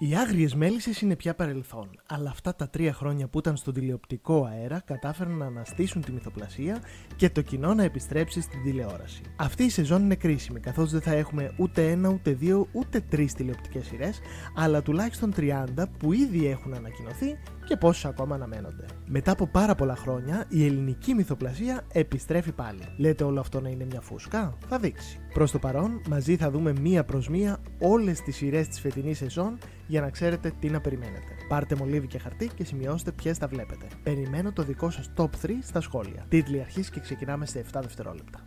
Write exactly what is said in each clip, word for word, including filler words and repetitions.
Οι άγριες μέλισσες είναι πια παρελθόν, αλλά αυτά τα τρία χρόνια που ήταν στον τηλεοπτικό αέρα κατάφεραν να αναστήσουν τη μυθοπλασία και το κοινό να επιστρέψει στην τηλεόραση. Αυτή η σεζόν είναι κρίσιμη, καθώς δεν θα έχουμε ούτε ένα, ούτε δύο, ούτε τρεις τηλεοπτικές σειρές, αλλά τουλάχιστον τριάντα που ήδη έχουν ανακοινωθεί και πόσους ακόμα αναμένονται. Μετά από πάρα πολλά χρόνια, η ελληνική μυθοπλασία επιστρέφει πάλι. Λέτε όλο αυτό να είναι μια φούσκα? Θα δείξει. Προς το παρόν, μαζί θα δούμε μία προς μία όλες τις σειρές της φετινής σεζόν για να ξέρετε τι να περιμένετε. Πάρτε μολύβι και χαρτί και σημειώστε ποιες θα βλέπετε. Περιμένω το δικό σας top τρία στα σχόλια. Τίτλοι αρχής και ξεκινάμε σε επτά δευτερόλεπτα.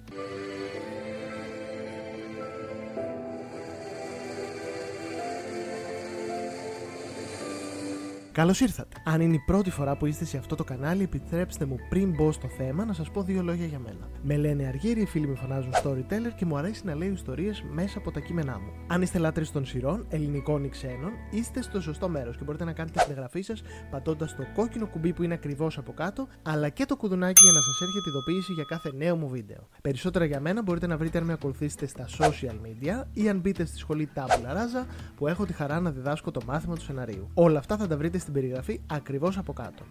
Καλώς ήρθατε! Αν είναι η πρώτη φορά που είστε σε αυτό το κανάλι, επιτρέψτε μου πριν μπω στο θέμα να σας πω δύο λόγια για μένα. Με λένε Αργύρη, οι φίλοι με φωνάζουν storyteller και μου αρέσει να λέω ιστορίες μέσα από τα κείμενά μου. Αν είστε λάτρεις των σειρών, ελληνικών ή ξένων, είστε στο σωστό μέρος και μπορείτε να κάνετε την εγγραφή σας πατώντας το κόκκινο κουμπί που είναι ακριβώς από κάτω, αλλά και το κουδουνάκι για να σας έρχεται ειδοποίηση για κάθε νέο μου βίντεο. Περισσότερα για μένα μπορείτε να βρείτε αν με ακολουθήσετε στα social media ή αν μπείτε στη σχολή Tabula Raza που έχω τη χαρά να διδάσκω το μάθημα του σεναρίου. Όλα αυτά θα τα βρείτε στην περιγραφή ακριβώς από κάτω.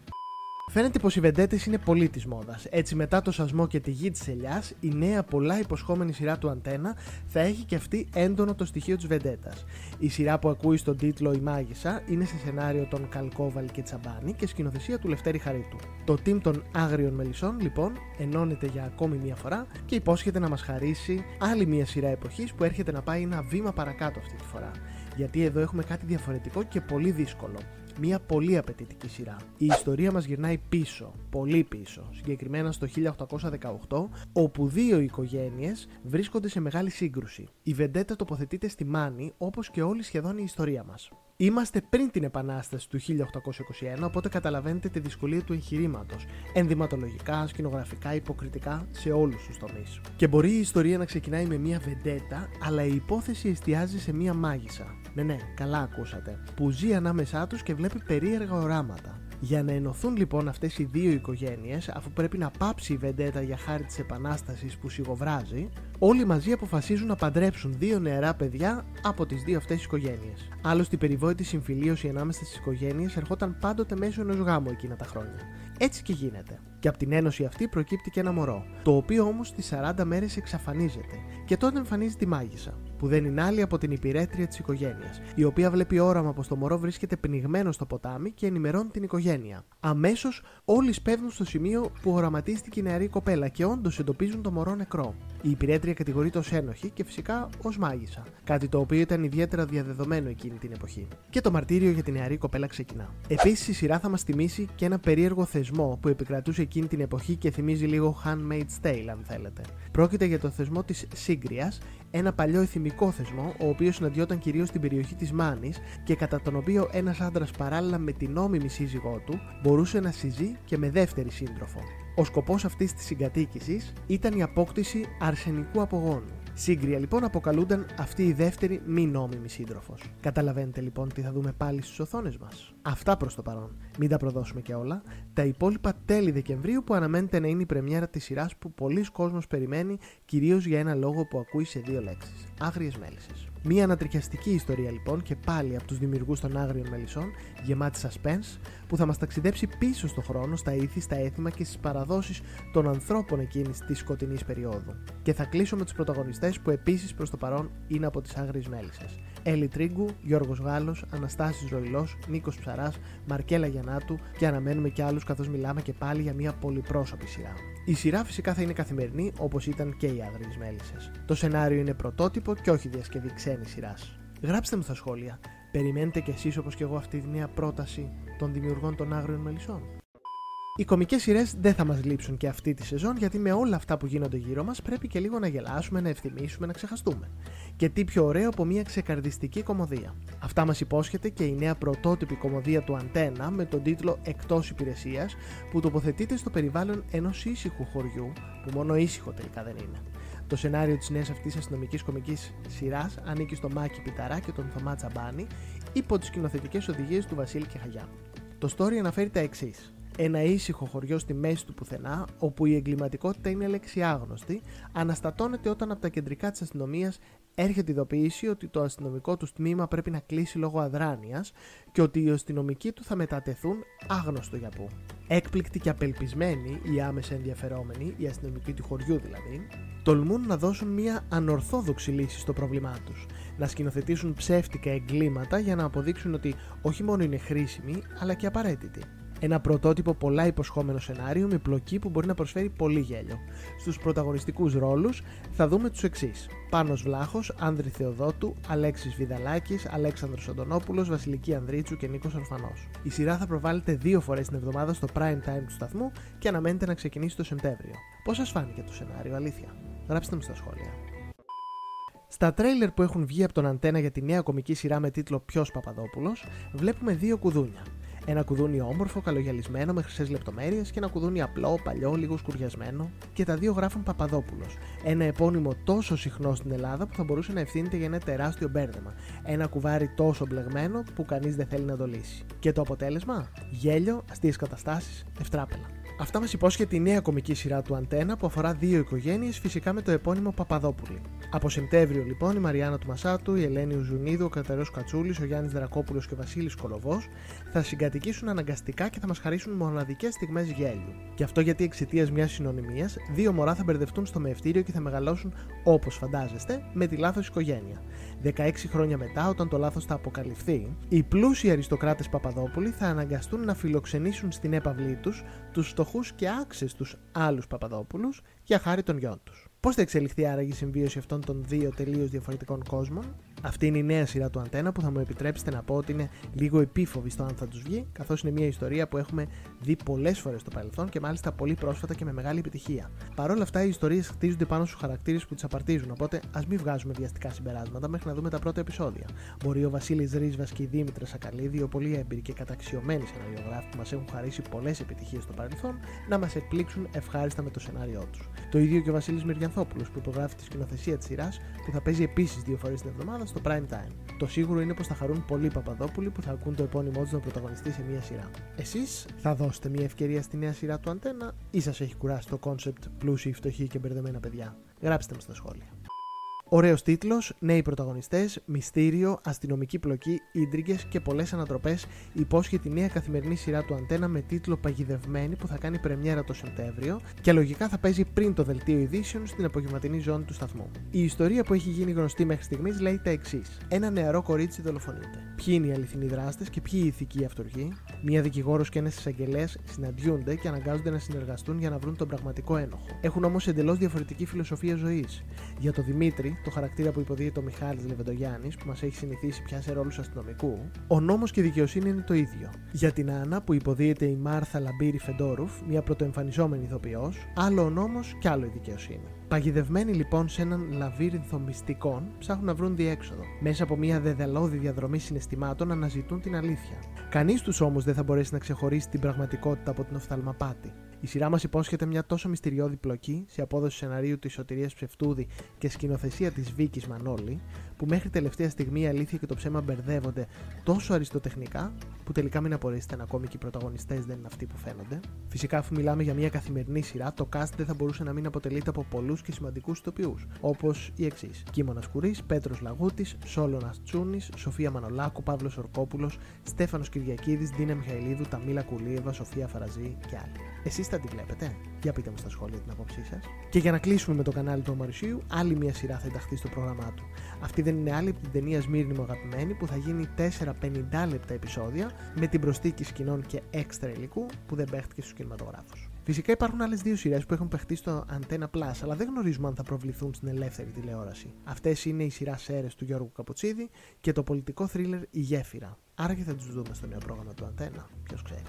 Φαίνεται πως οι βεντέτες είναι πολύ της μόδας. Έτσι, μετά το Σασμό και τη Γη της Ελιάς, η νέα πολλά υποσχόμενη σειρά του Αντένα θα έχει και αυτή έντονο το στοιχείο της βεντέτας. Η σειρά που ακούει στον τίτλο «Η Μάγισσα» είναι σε σενάριο των Καλκόβαλ και Τσαμπάνη και σκηνοθεσία του Λευτέρη Χαρίτου. Το team των Άγριων Μελισσών, λοιπόν, ενώνεται για ακόμη μία φορά και υπόσχεται να μας χαρίσει άλλη μία σειρά εποχής που έρχεται να πάει ένα βήμα παρακάτω αυτή τη φορά. Γιατί εδώ έχουμε κάτι διαφορετικό και πολύ δύσκολο. Μια πολύ απαιτητική σειρά. Η ιστορία μας γυρνάει πίσω, πολύ πίσω, συγκεκριμένα στο χίλια οκτακόσια δεκαοκτώ, όπου δύο οικογένειες βρίσκονται σε μεγάλη σύγκρουση. Η βεντέτα τοποθετείται στη Μάνη, όπως και όλη σχεδόν η ιστορία μας. Είμαστε πριν την Επανάσταση του χίλια οκτακόσια είκοσι ένα, οπότε καταλαβαίνετε τη δυσκολία του εγχειρήματος. Ενδυματολογικά, σκηνογραφικά, υποκριτικά, σε όλους τους τομείς. Και μπορεί η ιστορία να ξεκινάει με μια βεντέτα, αλλά η υπόθεση εστιάζει σε μια μάγισσα. Ναι, ναι, καλά ακούσατε. Που ζει ανάμεσά τους και βλέπει περίεργα οράματα. Για να ενωθούν λοιπόν αυτές οι δύο οικογένειες, αφού πρέπει να πάψει η βεντέτα για χάρη της Επανάστασης που σιγοβράζει, όλοι μαζί αποφασίζουν να παντρέψουν δύο νεαρά παιδιά από τις δύο αυτές οικογένειες. Άλλωστε, η περιβόητη συμφιλίωση ανάμεσα στις οικογένειες ερχόταν πάντοτε μέσω ενός γάμου εκείνα τα χρόνια. Έτσι και γίνεται. Και από την ένωση αυτή προκύπτει και ένα μωρό, το οποίο όμως στις σαράντα μέρες εξαφανίζεται. Και τότε εμφανίζεται η μάγισσα, που δεν είναι άλλη από την υπηρέτρια της οικογένειας, η οποία βλέπει όραμα πως το μωρό βρίσκεται πνιγμένο στο ποτάμι και ενημερώνει την οικογένεια. Αμέσως όλοι σπέβδουν στο σημείο που οραματίστηκε η νεαρή κοπέλα και όντως εντοπίζουν το μωρό νεκρό. Η υπηρέτρια κατηγορείται ως ένοχη και φυσικά ως μάγισσα, κάτι το οποίο ήταν ιδιαίτερα διαδεδομένο εκείνη την εποχή. Και το μαρτύριο για την νεαρή κοπέλα ξεκινά. Επίσης, η σειρά θα μας θυμίσει και ένα περίεργο θεσμό που επικρατούσε εκείνη την εποχή και θυμίζει λίγο Handmaid's Tale, αν θέλετε. Πρόκειται για το θεσμό της Σύγκριας, ένα παλιό εθιμικό θεσμό, ο οποίος συναντιόταν κυρίως στην περιοχή της Μάνης και κατά τον οποίο ένας άντρας παράλληλα με την νόμιμη σύζυγό του μπορούσε να συζεί και με δεύτερη σύντροφο. Ο σκοπός αυτής της συγκατοίκησης ήταν η απόκτηση αρσενικού απογόνου. Σύγκρια λοιπόν αποκαλούνταν αυτή η δεύτερη μη νόμιμη σύντροφος. Καταλαβαίνετε λοιπόν τι θα δούμε πάλι στις οθόνες μας. Αυτά προς το παρόν. Μην τα προδώσουμε και όλα. Τα υπόλοιπα τέλη Δεκεμβρίου που αναμένεται να είναι η πρεμιέρα της σειράς που πολλοί κόσμος περιμένει, κυρίως για ένα λόγο που ακούει σε δύο λέξεις. Άγριες μέλισσες. Μία ανατριχιαστική ιστορία λοιπόν και πάλι από τους δημιουργούς των Άγριων Μελισσών, γεμάτη suspense, που θα μας ταξιδέψει πίσω στο χρόνο, στα ήθη, στα έθιμα και στις παραδόσεις των ανθρώπων εκείνης της σκοτεινής περίοδου. Και θα κλείσω με τους πρωταγωνιστές που επίσης προς το παρόν είναι από τις Άγριες Μέλισσες. Έλλη Τρίγκου, Γιώργος Γάλλος, Αναστάσης Ροϊλός, Νίκος Ψαράς, Μαρκέλα Γιαννάτου και αναμένουμε κι άλλους καθώς μιλάμε και πάλι για μια πολυπρόσωπη σειρά. Η σειρά φυσικά θα είναι καθημερινή όπως ήταν και οι Άγριες Μέλισσες. Το σενάριο είναι πρωτότυπο και όχι διασκευή ξένης σειράς. Γράψτε μου στα σχόλια, περιμένετε κι εσείς όπως κι εγώ αυτή τη νέα πρόταση των δημιουργών των Άγριων Μελισσών. Οι κωμικές σειρές δεν θα μας λείψουν και αυτή τη σεζόν, γιατί με όλα αυτά που γίνονται γύρω μας πρέπει και λίγο να γελάσουμε, να ευθυμίσουμε, να ξεχαστούμε. Και τι πιο ωραίο από μια ξεκαρδιστική κωμωδία. Αυτά μας υπόσχεται και η νέα πρωτότυπη κωμωδία του Αντένα με τον τίτλο «Εκτός υπηρεσίας», που τοποθετείται στο περιβάλλον ενός ήσυχου χωριού, που μόνο ήσυχο τελικά δεν είναι. Το σενάριο της νέας αυτής αστυνομικής κωμικής σειράς ανήκει στο Μάκη Πιταρά και τον Θωμά Τσαμπάνη, υπό τις σκηνοθετικές οδηγίες του Βασίλη Κεχαγιά. Το story αναφέρει τα εξής. Ένα ήσυχο χωριό στη μέση του πουθενά, όπου η εγκληματικότητα είναι λέξη άγνωστη, αναστατώνεται όταν από τα κεντρικά της αστυνομίας έρχεται η ειδοποίηση ότι το αστυνομικό του τμήμα πρέπει να κλείσει λόγω αδράνειας και ότι οι αστυνομικοί του θα μετατεθούν άγνωστο για πού. Έκπληκτοι και απελπισμένοι, οι άμεσα ενδιαφερόμενοι, οι αστυνομικοί του χωριού δηλαδή, τολμούν να δώσουν μια ανορθόδοξη λύση στο πρόβλημά τους. Να σκηνοθετήσουν ψεύτικα εγκλήματα για να αποδείξουν ότι όχι μόνο είναι χρήσιμοι, αλλά και απαραίτητοι. Ένα πρωτότυπο πολλά υποσχόμενο σενάριο με πλοκή που μπορεί να προσφέρει πολύ γέλιο. Στους πρωταγωνιστικούς ρόλους θα δούμε τους εξής: Πάνος Βλάχος, Άνδρη Θεοδότου, Αλέξης Βιδαλάκης, Αλέξανδρος Αντωνόπουλος, Βασιλική Ανδρίτσου και Νίκος Ορφανός. Η σειρά θα προβάλλεται δύο φορές την εβδομάδα στο prime time του σταθμού και αναμένεται να ξεκινήσει το Σεπτέμβριο. Πώς σας φάνηκε το σενάριο, αλήθεια? Γράψτε μου στα σχόλια. Στα τρέιλερ που έχουν βγει από τον Αντένα για τη νέα κομική σειρά με τίτλο Ποιος Παπαδόπουλος, βλέπουμε δύο κουδούνια. Ένα κουδούνι όμορφο, καλογιαλισμένο με χρυσές λεπτομέρειες και ένα κουδούνι απλό, παλιό, λίγο σκουριασμένο, και τα δύο γράφουν Παπαδόπουλος. Ένα επώνυμο τόσο συχνό στην Ελλάδα που θα μπορούσε να ευθύνεται για ένα τεράστιο μπέρδεμα. Ένα κουβάρι τόσο μπλεγμένο που κανείς δεν θέλει να το λύσει. Και το αποτέλεσμα? Γέλιο, αστείες καταστάσεις, ευτράπελα. Αυτά μας υπόσχεται η νέα κομική σειρά του Αντένα που αφορά δύο οικογένειες, φυσικά με το επώνυμο Παπαδόπουλοι. Από Σεπτέμβριο λοιπόν η Μαριάννα του Μασάτου, η Ελένη Ζουνίδου, ο Καταραίος Κατσούλης, ο Γιάννης Δρακόπουλος και ο Βασίλης Κολοβός θα συγκατοικήσουν αναγκαστικά και θα μας χαρίσουν μοναδικές στιγμές γέλιου. Και αυτό γιατί εξαιτίας μιας συνωνυμίας, δύο μωρά θα μπερδευτούν στο μεευτήριο και θα μεγαλώσουν, όπως φαντάζεστε, με τη λάθος οικογένεια. δεκαέξι χρόνια μετά, όταν το λάθος θα αποκαλυφθεί, οι πλούσιοι αριστοκράτες Παπαδόπουλοι θα αναγκαστούν να φιλοξενήσουν στην έπαυλή τους τους φτωχούς και άξες τους άλλους Παπαδόπουλους για χάρη των γιών τους. Πώς θα εξελιχθεί άραγε η συμβίωση αυτών των δύο τελείως διαφορετικών κόσμων? Αυτή είναι η νέα σειρά του Αντένα που θα μου επιτρέψετε να πω ότι είναι λίγο επίφοβη στο αν θα τους βγει, καθώς είναι μια ιστορία που έχουμε δει πολλές φορές στο παρελθόν και μάλιστα πολύ πρόσφατα και με μεγάλη επιτυχία. Παρ' όλα αυτά, οι ιστορίες χτίζονται πάνω στους χαρακτήρες που τις απαρτίζουν, οπότε ας μην βγάζουμε βιαστικά συμπεράσματα μέχρι να δούμε τα πρώτα επεισόδια. Μπορεί ο Βασίλης Ρίσβας και η Δήμητρα Σακαλίδη, δύο πολύ έμπειροι και καταξιωμένοι σεναριογράφοι που μας έχουν χαρίσει πολλές επιτυχίες στο παρελθόν, να μας εκπλήξουν ευχάριστα με το σενάριό τους. Το ίδιο και ο Βασίλης Μυριανθόπουλος που υπογράφει τη σκηνοθεσία της σειράς, που θα παίζει επίσης δύο φορές την εβδομάδα στο prime time. Το σίγουρο είναι πως θα χαρούν πολλοί Παπαδόπουλοι που θα ακούν το επώνυμό τους να πρωταγωνιστεί σε μια σειρά. Εσείς θα δώσετε μια ευκαιρία στη νέα σειρά του Αντένα ή σας έχει κουράσει το κόνσεπτ πλούσιοι, φτωχοί και μπερδεμένα παιδιά? Γράψτε μου στα σχόλια. Ωραίος τίτλος, νέοι πρωταγωνιστές, μυστήριο, αστυνομική πλοκή, ίντριγκες και πολλές ανατροπές υπόσχεται η νέα καθημερινή σειρά του Αντένα με τίτλο Παγιδευμένη που θα κάνει πρεμιέρα το Σεπτέμβριο και λογικά θα παίζει πριν το δελτίο ειδήσεων στην απογευματινή ζώνη του σταθμού. Η ιστορία που έχει γίνει γνωστή μέχρι στιγμής λέει τα εξής: ένα νεαρό κορίτσι δολοφονείται. Ποιοι είναι οι αληθινοί δράστες και ποιοι οι ηθικοί αυτούργοι? Μία δικηγόρος και ένας εισαγγελέας συναντιούνται και αναγκάζονται να συνεργαστούν για να βρουν τον πραγματικό ένοχο. Έχουν όμως εντελώς διαφορετική φιλοσοφία ζωής. Για τον Δημήτρη, το χαρακτήρα που υποδίδει το Μιχάλης Λεβεντογιάννης, που μας έχει συνηθίσει πια σε ρόλους αστυνομικού, ο νόμος και η δικαιοσύνη είναι το ίδιο. Για την Άννα, που υποδίεται η Μάρθα Λαμπύρη Φεντόρουφ, μια πρωτοεμφανιζόμενη ηθοποιός, άλλο ο νόμος και άλλο η δικαιοσύνη. Παγιδευμένοι λοιπόν σε έναν λαβύρινθο μυστικών, ψάχνουν να βρουν διέξοδο. Μέσα από μια δεδαλώδη διαδρομή συναισθημάτων αναζητούν την αλήθεια. Κανείς τους όμως δεν θα μπορέσει να ξεχωρίσει την πραγματικότητα από την οφθαλμαπάτη. Η σειρά μας υπόσχεται μια τόσο μυστηριώδη πλοκή σε απόδοση σεναρίου της Σωτηρίας Ψευτούδη και σκηνοθεσία της Βίκης Μανώλη, που μέχρι τελευταία στιγμή η αλήθεια και το ψέμα μπερδεύονται τόσο αριστοτεχνικά, που τελικά μην απορρίσετε αν ακόμη και οι πρωταγωνιστές δεν είναι αυτοί που φαίνονται. Φυσικά, αφού μιλάμε για μια καθημερινή σειρά, το cast δεν θα μπορούσε να μην αποτελείται από πολλούς και σημαντικούς ηθοποιούς, όπως οι εξής: Κίμωνας Κουρής, Πέτρος Λαγούτης, Σόλωνας Τσούνης, Σοφία Μανολάκου, Παύλος Ορκόπουλος, Στέφανος Κυριακίδης, Ντίνα Μιχαηλίδου, Ταμίλα Κουλίεβα, Σοφία Φαραζή και άλλοι. Εσείς θα τη βλέπετε? Για πείτε μου στα σχόλια την άποψή σας. Και για να κλείσουμε με το κανάλι του Αμαρισίου, άλλη μια σειρά θα ενταχθεί στο πρόγραμμά του. Αυτή δεν είναι άλλη από την ταινία Σμύρνη μου αγαπημένη, που θα γίνει τέσσερα πενήντα λεπτά επεισόδια με την προσθήκη σκηνών και έξτρα υλικού που δεν παίχτηκε στους κινηματογράφους. Φυσικά υπάρχουν άλλες δύο σειρές που έχουν παιχτεί στο Antenna Plus, αλλά δεν γνωρίζουμε αν θα προβληθούν στην ελεύθερη τηλεόραση. Αυτές είναι η σειρά Σέρες του Γιώργου Καπουτσίδη και το πολιτικό θρίλερ Η Γέφυρα. Άρα και θα τους δούμε στο νέο πρόγραμμα του Antenna, ποιος ξέρει.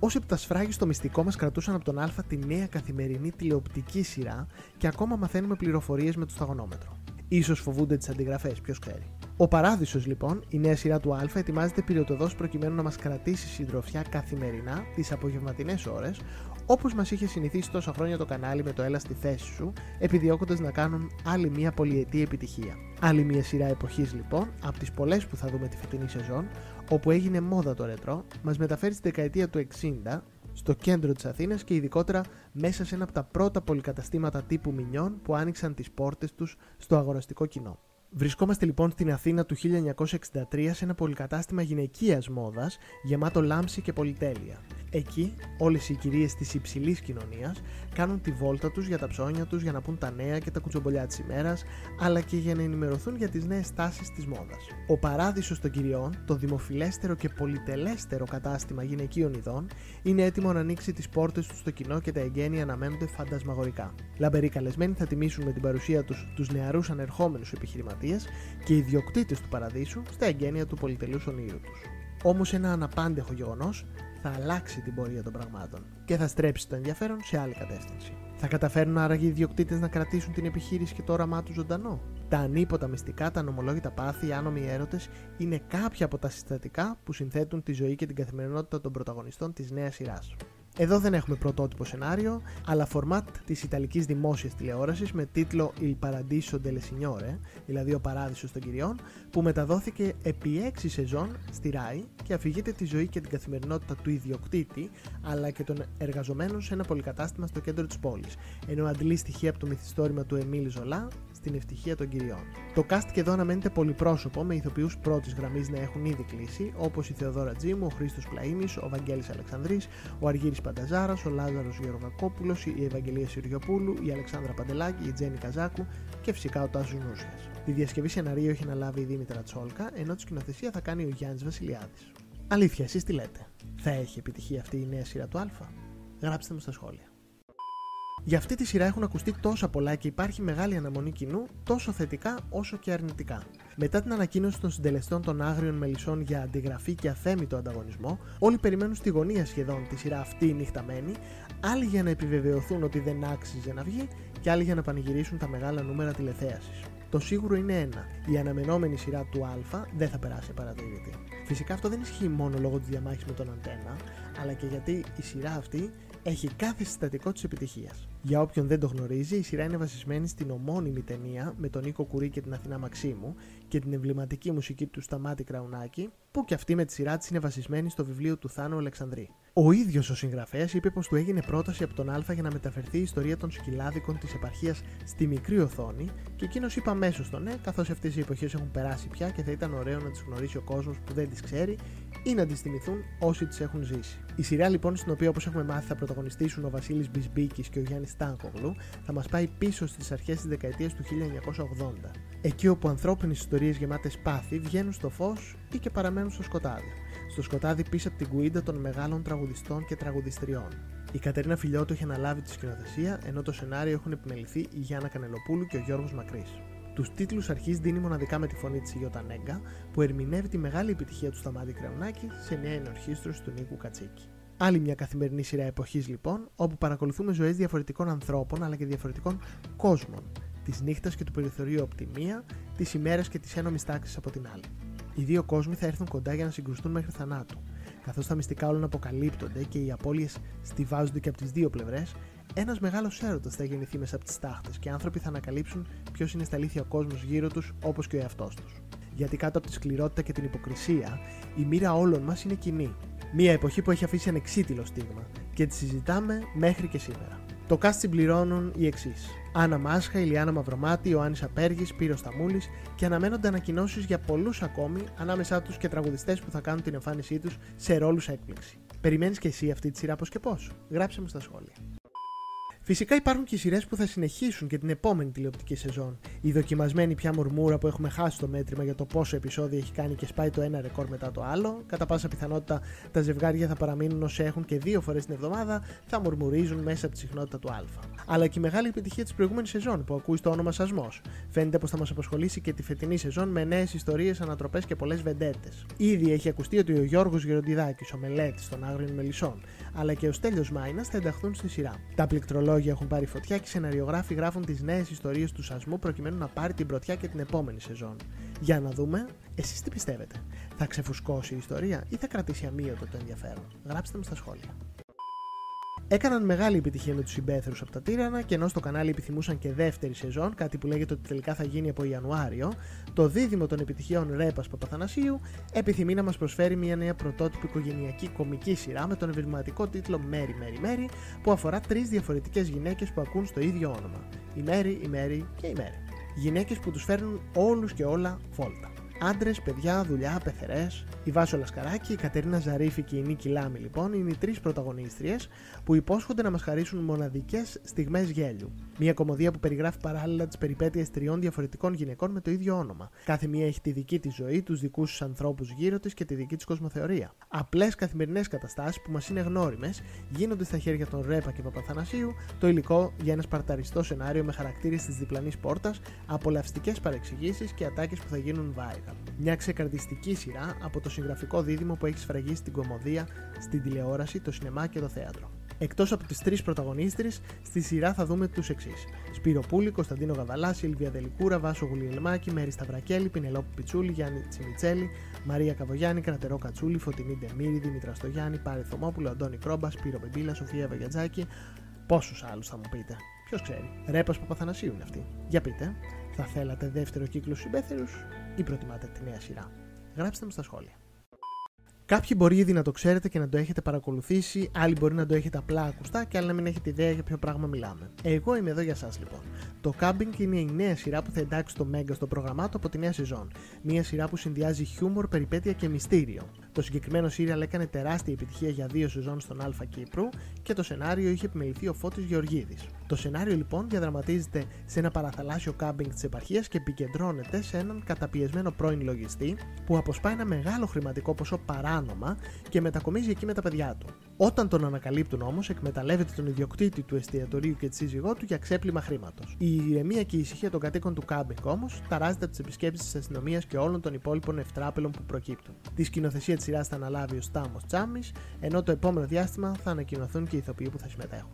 Όσοι από τα σφράγη στο μυστικό μας κρατούσαν από τον Α τη νέα καθημερινή τηλεοπτική σειρά και ακόμα μαθαίνουμε πληροφορίες με το σταγονόμετρο. Ίσως φοβούνται τις αντιγραφές, ποιος ξέρει. Ο Παράδεισος λοιπόν, η νέα σειρά του Α, ετοιμάζεται πυριωτοδός προκειμένου να μας κρατήσει συντροφιά καθημερινά τις απογευματινές ώρες, όπως μας είχε συνηθίσει τόσα χρόνια το κανάλι με το Έλα στη θέση σου, επιδιώκοντας να κάνουν άλλη μια πολυετή επιτυχία. Άλλη μια σειρά εποχής λοιπόν, από τις πολλές που θα δούμε τη φετινή σεζόν, όπου έγινε μόδα το ρετρό, μας μεταφέρει στη δεκαετία του εξήντα, στο κέντρο της Αθήνας και ειδικότερα μέσα σε ένα από τα πρώτα πολυκαταστήματα τύπου Μινιών που άνοιξαν τις πόρτες τους στο αγοραστικό κοινό. Βρισκόμαστε λοιπόν στην Αθήνα του χίλια εννιακόσια εξήντα τρία σε ένα πολυκατάστημα γυναικείας μόδας γεμάτο λάμψη και πολυτέλεια. Εκεί όλες οι κυρίες της υψηλής κοινωνίας κάνουν τη βόλτα τους για τα ψώνια τους για να πουν τα νέα και τα κουτσομπολιά της ημέρας, αλλά και για να ενημερωθούν για τις νέες τάσεις της μόδας. Ο παράδεισος των κυριών, το δημοφιλέστερο και πολυτελέστερο κατάστημα γυναικείων ειδών, είναι έτοιμο να ανοίξει τις πόρτες του στο κοινό και τα εγγένεια αναμένονται φαντασμαγορικά. Λαμπεροί καλεσμένοι θα τιμήσουν με την παρουσία τους τους νεαρούς ανερχόμενους επιχειρηματίες και ιδιοκτήτες του παραδείσου στα εγγένεια του πολυτελούς ονείρου τους. Όμως ένα αναπάντεχο γεγονός θα αλλάξει την πορεία των πραγμάτων και θα στρέψει το ενδιαφέρον σε άλλη κατεύθυνση. Θα καταφέρουν άραγε οι ιδιοκτήτες να κρατήσουν την επιχείρηση και το όραμά τους ζωντανό? Τα ανίποτα μυστικά, τα ανομολόγητα πάθη, οι άνομοι έρωτες είναι κάποια από τα συστατικά που συνθέτουν τη ζωή και την καθημερινότητα των πρωταγωνιστών της νέας σειράς. Εδώ δεν έχουμε πρωτότυπο σενάριο, αλλά φορμάτ της Ιταλικής δημόσιας τηλεόρασης με τίτλο Il Paradiso delle Signore, δηλαδή ο παράδεισος των κυριών, που μεταδόθηκε επί έξι σεζόν στη Ράι και αφηγείται τη ζωή και την καθημερινότητα του ιδιοκτήτη αλλά και των εργαζομένων σε ένα πολυκατάστημα στο κέντρο της πόλης, ενώ αντλεί στοιχεία από το μυθιστόρημα του Εμίλ Ζολά, Στην Ευτυχία των Κυριών. Το cast και εδώ αναμένεται πολυπρόσωπο, με ηθοποιούς πρώτης γραμμής να έχουν ήδη κλείσει, όπως η Θεοδόρα Τζίμου, ο Χρήστος Πλαΐμης, ο Βαγγέλης Αλεξανδρής, ο Αργύρης Πανταζάρας, ο Λάζαρος Γεωργακόπουλος, η Ευαγγελία Συριοπούλου, η Αλεξάνδρα Παντελάκη, η Τζένη Καζάκου και φυσικά ο Τάσος Νούσιας. Τη διασκευή σεναρίου έχει αναλάβει η Δήμητρα Τσόλκα, ενώ τη σκηνοθεσία θα κάνει ο Γιάννης Βασιλιάδης. Αλήθεια, εσείς τι λέτε? Θα έχει επιτυχία αυτή η νέα σειρά του Α? Γράψτε μου στα σχόλια. Για αυτή τη σειρά έχουν ακουστεί τόσα πολλά και υπάρχει μεγάλη αναμονή κοινού, τόσο θετικά όσο και αρνητικά. Μετά την ανακοίνωση των συντελεστών των Άγριων Μελισσών για αντιγραφή και αθέμητο ανταγωνισμό, όλοι περιμένουν στη γωνία σχεδόν τη σειρά αυτή νυχταμένη, άλλοι για να επιβεβαιωθούν ότι δεν άξιζε να βγει και άλλοι για να πανηγυρίσουν τα μεγάλα νούμερα τηλεθέασης. Το σίγουρο είναι ένα: η αναμενόμενη σειρά του Α δεν θα περάσει παρατηρητή. Φυσικά αυτό δεν ισχύει μόνο λόγω της διαμάχης με τον Αντένα, αλλά και γιατί η σειρά αυτή έχει κάθε συστατικό της επιτυχίας. Για όποιον δεν το γνωρίζει, η σειρά είναι βασισμένη στην ομώνυμη ταινία με τον Νίκο Κουρί και την Αθηνά Μαξίμου και την εμβληματική μουσική του Σταμάτη Κραουνάκη, που και αυτή με τη σειρά της είναι βασισμένη στο βιβλίο του Θάνου Αλεξανδρή. Ο ίδιος ο συγγραφέας είπε πως του έγινε πρόταση από τον Α για να μεταφερθεί η ιστορία των σκυλάδικων της επαρχίας στη μικρή οθόνη και εκείνος είπε αμέσως το ναι, καθώς αυτές οι εποχές έχουν περάσει πια και θα ήταν ωραίο να τις γνωρίσει ο κόσμος που δεν τις ξέρει ή να τις θυμηθούν όσοι τις έχουν ζήσει. Η σειρά λοιπόν, στην οποία όπως έχουμε μάθει θα πρωταγωνιστήσουν ο Βασίλης Μπισμπίκης και ο Γιάννης Τάνκογλου, θα μας πάει πίσω στις αρχές της δεκαετίας του χίλια εννιακόσια ογδόντα, εκεί όπου ανθρώπινες ιστορίες γεμάτες πάθη βγαίνουν στο φως ή και παραμένουν στο σκοτάδι. Στο σκοτάδι πίσω από την κουίντα των μεγάλων τραγουδιστών και τραγουδιστριών. Η Κατερίνα Φιλιώτου έχει αναλάβει τη σκηνοθεσία, ενώ το σενάριο έχουν επιμεληθεί η Γιάννα Κανελοπούλου και ο Γιώργος Μακρύς. Τους τίτλους αρχής δίνει μοναδικά με τη φωνή της Ιώτα Νέγκα, που ερμηνεύει τη μεγάλη επιτυχία του Σταμάτη Κραουνάκη σε νέα ενορχήστρωση του Νίκου Κατσίκη. Άλλη μια καθημερινή σειρά εποχής λοιπόν, όπου παρακολουθούμε ζωές διαφορετικών ανθρώπων αλλά και διαφορετικών κόσμων, της νύχτας και του περιθωρίου από τη μία, της ημέρας και της ένομης τάξης από την άλλη. Οι δύο κόσμοι θα έρθουν κοντά για να συγκρουστούν μέχρι θανάτου. Καθώς τα μυστικά όλων αποκαλύπτονται και οι απώλειες στιβάζονται και από τις δύο πλευρές, ένας μεγάλος έρωτας θα γεννηθεί μέσα από τις τάχτες και οι άνθρωποι θα ανακαλύψουν ποιος είναι στα αλήθεια ο κόσμος γύρω τους, όπως και ο εαυτός τους. Γιατί κάτω από τη σκληρότητα και την υποκρισία, η μοίρα όλων μας είναι κοινή. Μία εποχή που έχει αφήσει ανεξίτηλο στίγμα και τη συζητάμε μέχρι και σήμερα. Το cast συμπληρώνουν οι εξής: Άννα Μάσχα, Ηλιάνα Μαυρομάτη, Ιωάννης Απέργης, Πύρος Σταμούλης, και αναμένονται ανακοινώσεις για πολλούς ακόμη, ανάμεσά τους και τραγουδιστές που θα κάνουν την εμφάνισή τους σε ρόλους έκπληξη. Περιμένεις και εσύ αυτή τη σειρά πώς και πώς? Γράψε μου στα σχόλια. Φυσικά υπάρχουν και σειρές που θα συνεχίσουν και την επόμενη τηλεοπτική σεζόν. Η δοκιμασμένη πια Μουρμούρα, που έχουμε χάσει το μέτρημα για το πόσο επεισόδιο έχει κάνει και σπάει το ένα ρεκόρ μετά το άλλο. Κατά πάσα πιθανότητα τα ζευγάρια θα παραμείνουν όσοι έχουν και δύο φορές την εβδομάδα, θα μουρμουρίζουν μέσα από τη συχνότητα του Α. Αλλά και η μεγάλη επιτυχία της προηγούμενης σεζόν που ακούει το όνομα Σασμός. Φαίνεται πως θα μας απασχολήσει και τη φετινή σεζόν με νέες ιστορίες, ανατροπές και πολλές βεντέτες. Ήδη έχει ακουστεί ότι ο Γιώργος Γεροντιδάκης, ο μελέτης των Άγριων Μελισσών, αλλά και ο Στέλιος Μάινας θα ενταχθούν στη σειρά. Τα πληκτρολόγια έχουν πάρει φωτιά και οι σεναριογράφοι γράφουν τις νέες ιστορίες του Σασμού προκειμένου να πάρει την πρωτιά και την επόμενη σεζόν. Για να δούμε, εσείς τι πιστεύετε? Θα ξεφουσκώσει η ιστορία ή θα κρατήσει αμύωτο το ενδιαφέρον? Γράψτε μου στα σχόλια. Έκαναν μεγάλη επιτυχία με τους Συμπέθερους από τα Τύρανα και ενώ στο κανάλι επιθυμούσαν και δεύτερη σεζόν, κάτι που λέγεται ότι τελικά θα γίνει από Ιανουάριο, το δίδυμο των επιτυχιών Ρέπας Παπαθανασίου επιθυμεί να μας προσφέρει μια νέα πρωτότυπη οικογενειακή κομική σειρά με τον ευρηματικό τίτλο Μέρι Μέρι Μέρι, που αφορά τρεις διαφορετικές γυναίκες που ακούν στο ίδιο όνομα. Η Μέρι, η Μέρι και η Μέρι. γυναίκες που τους φέρνουν όλους και όλα βόλτα. Άντρες, παιδιά, δουλειά, πεθερές. Η Βάσο Λασκαράκη, η Κατερίνα Ζαρίφη και η Νίκη Λάμη λοιπόν είναι οι τρεις πρωταγωνίστριες που υπόσχονται να μας χαρίσουν μοναδικές στιγμές γέλιου. Μια κωμωδία που περιγράφει παράλληλα τις περιπέτειες τριών διαφορετικών γυναικών με το ίδιο όνομα. Κάθε μία έχει τη δική της ζωή, τους δικούς τους ανθρώπους γύρω της και τη δική της κοσμοθεωρία. Απλές καθημερινές καταστάσεις που μας είναι γνώριμες γίνονται στα χέρια των Ρέπα και Παπαθανασίου το υλικό για ένα σπαρταριστό σενάριο με χαρακτήρες της διπλανής πόρτας, απολαυστικές παρεξηγήσεις και ατάκες που θα γίνουν viral. Μια ξεκαρδιστική σειρά από το συγγραφικό δίδυμο που έχει σφραγίσει την κωμωδία στην τηλεόραση, το σινεμά και το θέατρο. Εκτός από τις τρεις πρωταγωνίστρες, στη σειρά θα δούμε τους εξής: Σπύρο Πούλη, Κωνσταντίνο Γαβαλά, Σίλβια Δελικούρα, Βάσο Γουλιελμάκη, Μέρη Σταυρακέλη, Πινελόπη Πιτσούλη, Γιάννη Τσιμιτσέλη, Μαρία Καβογιάννη, Κρατερό Κατσούλη, Φωτεινή Ντεμίρη, Δημήτρα Στογιάννη, Πάρη Θωμόπουλο, Αντώνη Κρόμπα, Σπύρο Μπεμπίλα, Σοφία Βαγιατζάκη. Πόσους άλλους θα μου πείτε, ποιος ξέρει. Ρέπας Παπαθανασίου είναι αυτή. Για πείτε, θα θέλατε δεύτερο κύκλο στους συμπέθερους ή προτιμάτε τη νέα σειρά? Γράψτε μου στα σχόλια. Κάποιοι μπορεί ήδη να το ξέρετε και να το έχετε παρακολουθήσει, άλλοι μπορεί να το έχετε απλά ακουστά και άλλοι να μην έχετε ιδέα για ποιο πράγμα μιλάμε. Εγώ είμαι εδώ για σας λοιπόν. Το Κάμπινγκ είναι η νέα σειρά που θα εντάξει το Μέγκα στο πρόγραμμά του από τη νέα σεζόν. Μια σειρά που συνδυάζει χιούμορ, περιπέτεια και μυστήριο. Το συγκεκριμένο σύριαλ έκανε τεράστια επιτυχία για δύο σεζόν στον Α Κύπρου και το σενάριο είχε επιμεληθεί ο Φώτης Γεωργίδης. Το σενάριο λοιπόν διαδραματίζεται σε ένα παραθαλάσσιο κάμπινγκ της επαρχίας και επικεντρώνεται σε έναν καταπιεσμένο πρώην λογιστή που αποσπάει ένα μεγάλο χρηματικό ποσό παράνομα και μετακομίζει εκεί με τα παιδιά του. Όταν τον ανακαλύπτουν όμως, εκμεταλλεύεται τον ιδιοκτήτη του εστιατορίου και τη σύζυγό του για ξέπλυμα χρήματος. Η ηρεμία και η ησυχία των κατοίκων του κάμπινγκ όμως ταράζεται από τις επισκέψεις της αστυνομίας και όλων των υπόλοιπων ευτράπελων που προκύπτουν. Τη σκηνοθεσία της σειράς θα αναλάβει ο Στάμος Τσάμης, ενώ το επόμενο διάστημα θα ανακοινωθούν και οι ηθοποιοί που θα συμμετέχουν.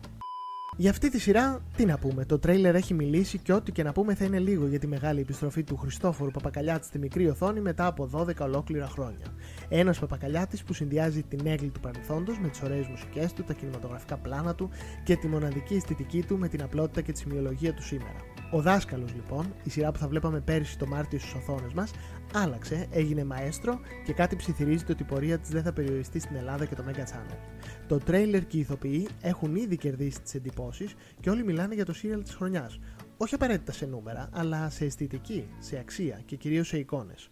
Για αυτή τη σειρά, τι να πούμε, το τρέιλερ έχει μιλήσει και ό,τι και να πούμε θα είναι λίγο για τη μεγάλη επιστροφή του Χριστόφορου Παπακαλιάτη στη μικρή οθόνη μετά από δώδεκα ολόκληρα χρόνια. Ένας Παπακαλιάτης που συνδυάζει την έγκλη του παρελθόντος με τις ωραίες μουσικές του, τα κινηματογραφικά πλάνα του και τη μοναδική αισθητική του με την απλότητα και τη σημειολογία του σήμερα. Ο Δάσκαλος λοιπόν, η σειρά που θα βλέπαμε πέρυσι το Μάρτιο στις οθόνες μας, άλλαξε, έγινε μαέστρο και κάτι ψιθυρίζεται ότι η πορεία της δεν θα περιοριστεί στην Ελλάδα και το Mega Channel. Το τρέιλερ και οι ηθοποιοί έχουν ήδη κερδίσει τις εντυπώσεις και όλοι μιλάνε για το σύριαλ της χρονιάς. Όχι απαραίτητα σε νούμερα, αλλά σε αισθητική, σε αξία και κυρίως σε εικόνες.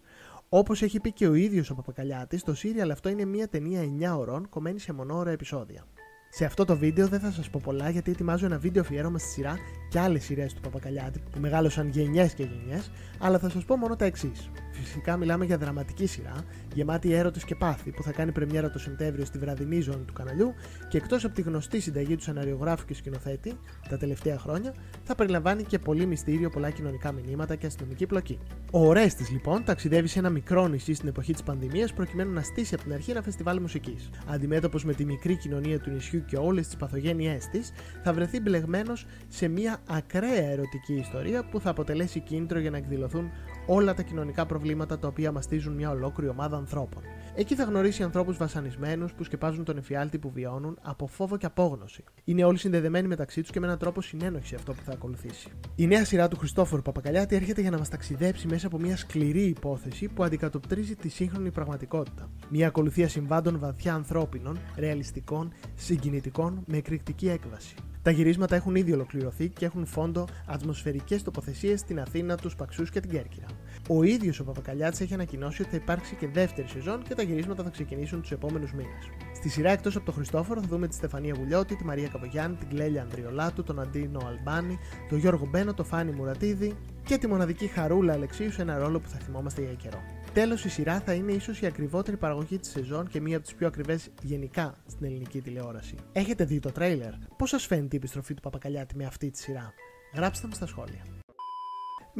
Όπως έχει πει και ο ίδιος ο Παπακαλιάτης, το σύριαλ αυτό είναι μια ταινία εννιά ωρών κομμένη σε μονόωρα επεισόδια. Σε αυτό το βίντεο δεν θα σας πω πολλά γιατί ετοιμάζω ένα βίντεο αφιέρωμα στη σειρά και άλλες σειρές του Παπακαλιάτη που μεγάλωσαν γενιές και γενιές, αλλά θα σας πω μόνο τα εξής. Φυσικά μιλάμε για δραματική σειρά, γεμάτη έρωτες και πάθη που θα κάνει πρεμιέρα το Σεπτέμβριο στη βραδινή ζώνη του καναλιού και εκτός από τη γνωστή συνταγή του σεναριογράφου και σκηνοθέτη τα τελευταία χρόνια, θα περιλαμβάνει και πολύ μυστήριο, πολλά κοινωνικά μηνύματα και αστυνομική πλοκή. Ο Ορέστης λοιπόν ταξιδεύει σε ένα μικρό νησί στην εποχή της πανδημίας προκειμένου να στήσει από την αρχή ένα φεστιβάλ μουσικής. Αντιμέτωπος με τη μικρή κοινωνία του νησιού και όλες τις παθογένειές της, θα βρεθεί μπλεγμένος σε μια ακραία ερωτική ιστορία που θα αποτελέσει κίνητρο για να εκδηλωθούν όλα τα κοινωνικά προβλήματα τα οποία μαστίζουν μια ολόκληρη ομάδα ανθρώπων. Εκεί θα γνωρίσει ανθρώπους βασανισμένους που σκεπάζουν τον εφιάλτη που βιώνουν από φόβο και απόγνωση. Είναι όλοι συνδεδεμένοι μεταξύ τους και με έναν τρόπο συνένοχη αυτό που θα ακολουθήσει. Η νέα σειρά του Χριστόφορου Παπακαλιάτη έρχεται για να μας ταξιδέψει μέσα από μια σκληρή υπόθεση που αντικατοπτρίζει τη σύγχρονη πραγματικότητα. Μια ακολουθία συμβάντων βαθιά ανθρώπινων, ρεαλιστικών, συγκινητικών με εκρηκτική έκβαση. Τα γυρίσματα έχουν ήδη ολοκληρωθεί και έχουν φόντο ατμοσφαιρικές τοποθεσίες στην Αθήνα, τους Παξούς και την Κέρκυρα. Ο ίδιος ο Παπακαλιάτης έχει ανακοινώσει ότι θα υπάρξει και δεύτερη σεζόν και τα γυρίσματα θα ξεκινήσουν τους επόμενους μήνες. Στη σειρά εκτός από τον Χριστόφορο θα δούμε τη Στεφανία Βουλιώτη, τη Μαρία Καβογιάννη, την Κλέλια Ανδριολάτου, τον Αντίνο Αλμπάνη, τον Γιώργο Μπένο, τον Φάνη Μουρατίδη και τη μοναδική Χαρούλα Αλεξίου σε ένα ρόλο που θα θυμόμαστε για καιρό. Τέλος, η σειρά θα είναι ίσως η ακριβότερη παραγωγή της σεζόν και μία από τις πιο ακριβές γενικά στην ελληνική τηλεόραση. Έχετε δει το τρέιλερ? Πώς σας φαίνεται η επιστροφή του Παπακαλιάτη με αυτή τη σειρά? Γράψτε μου στα σχόλια.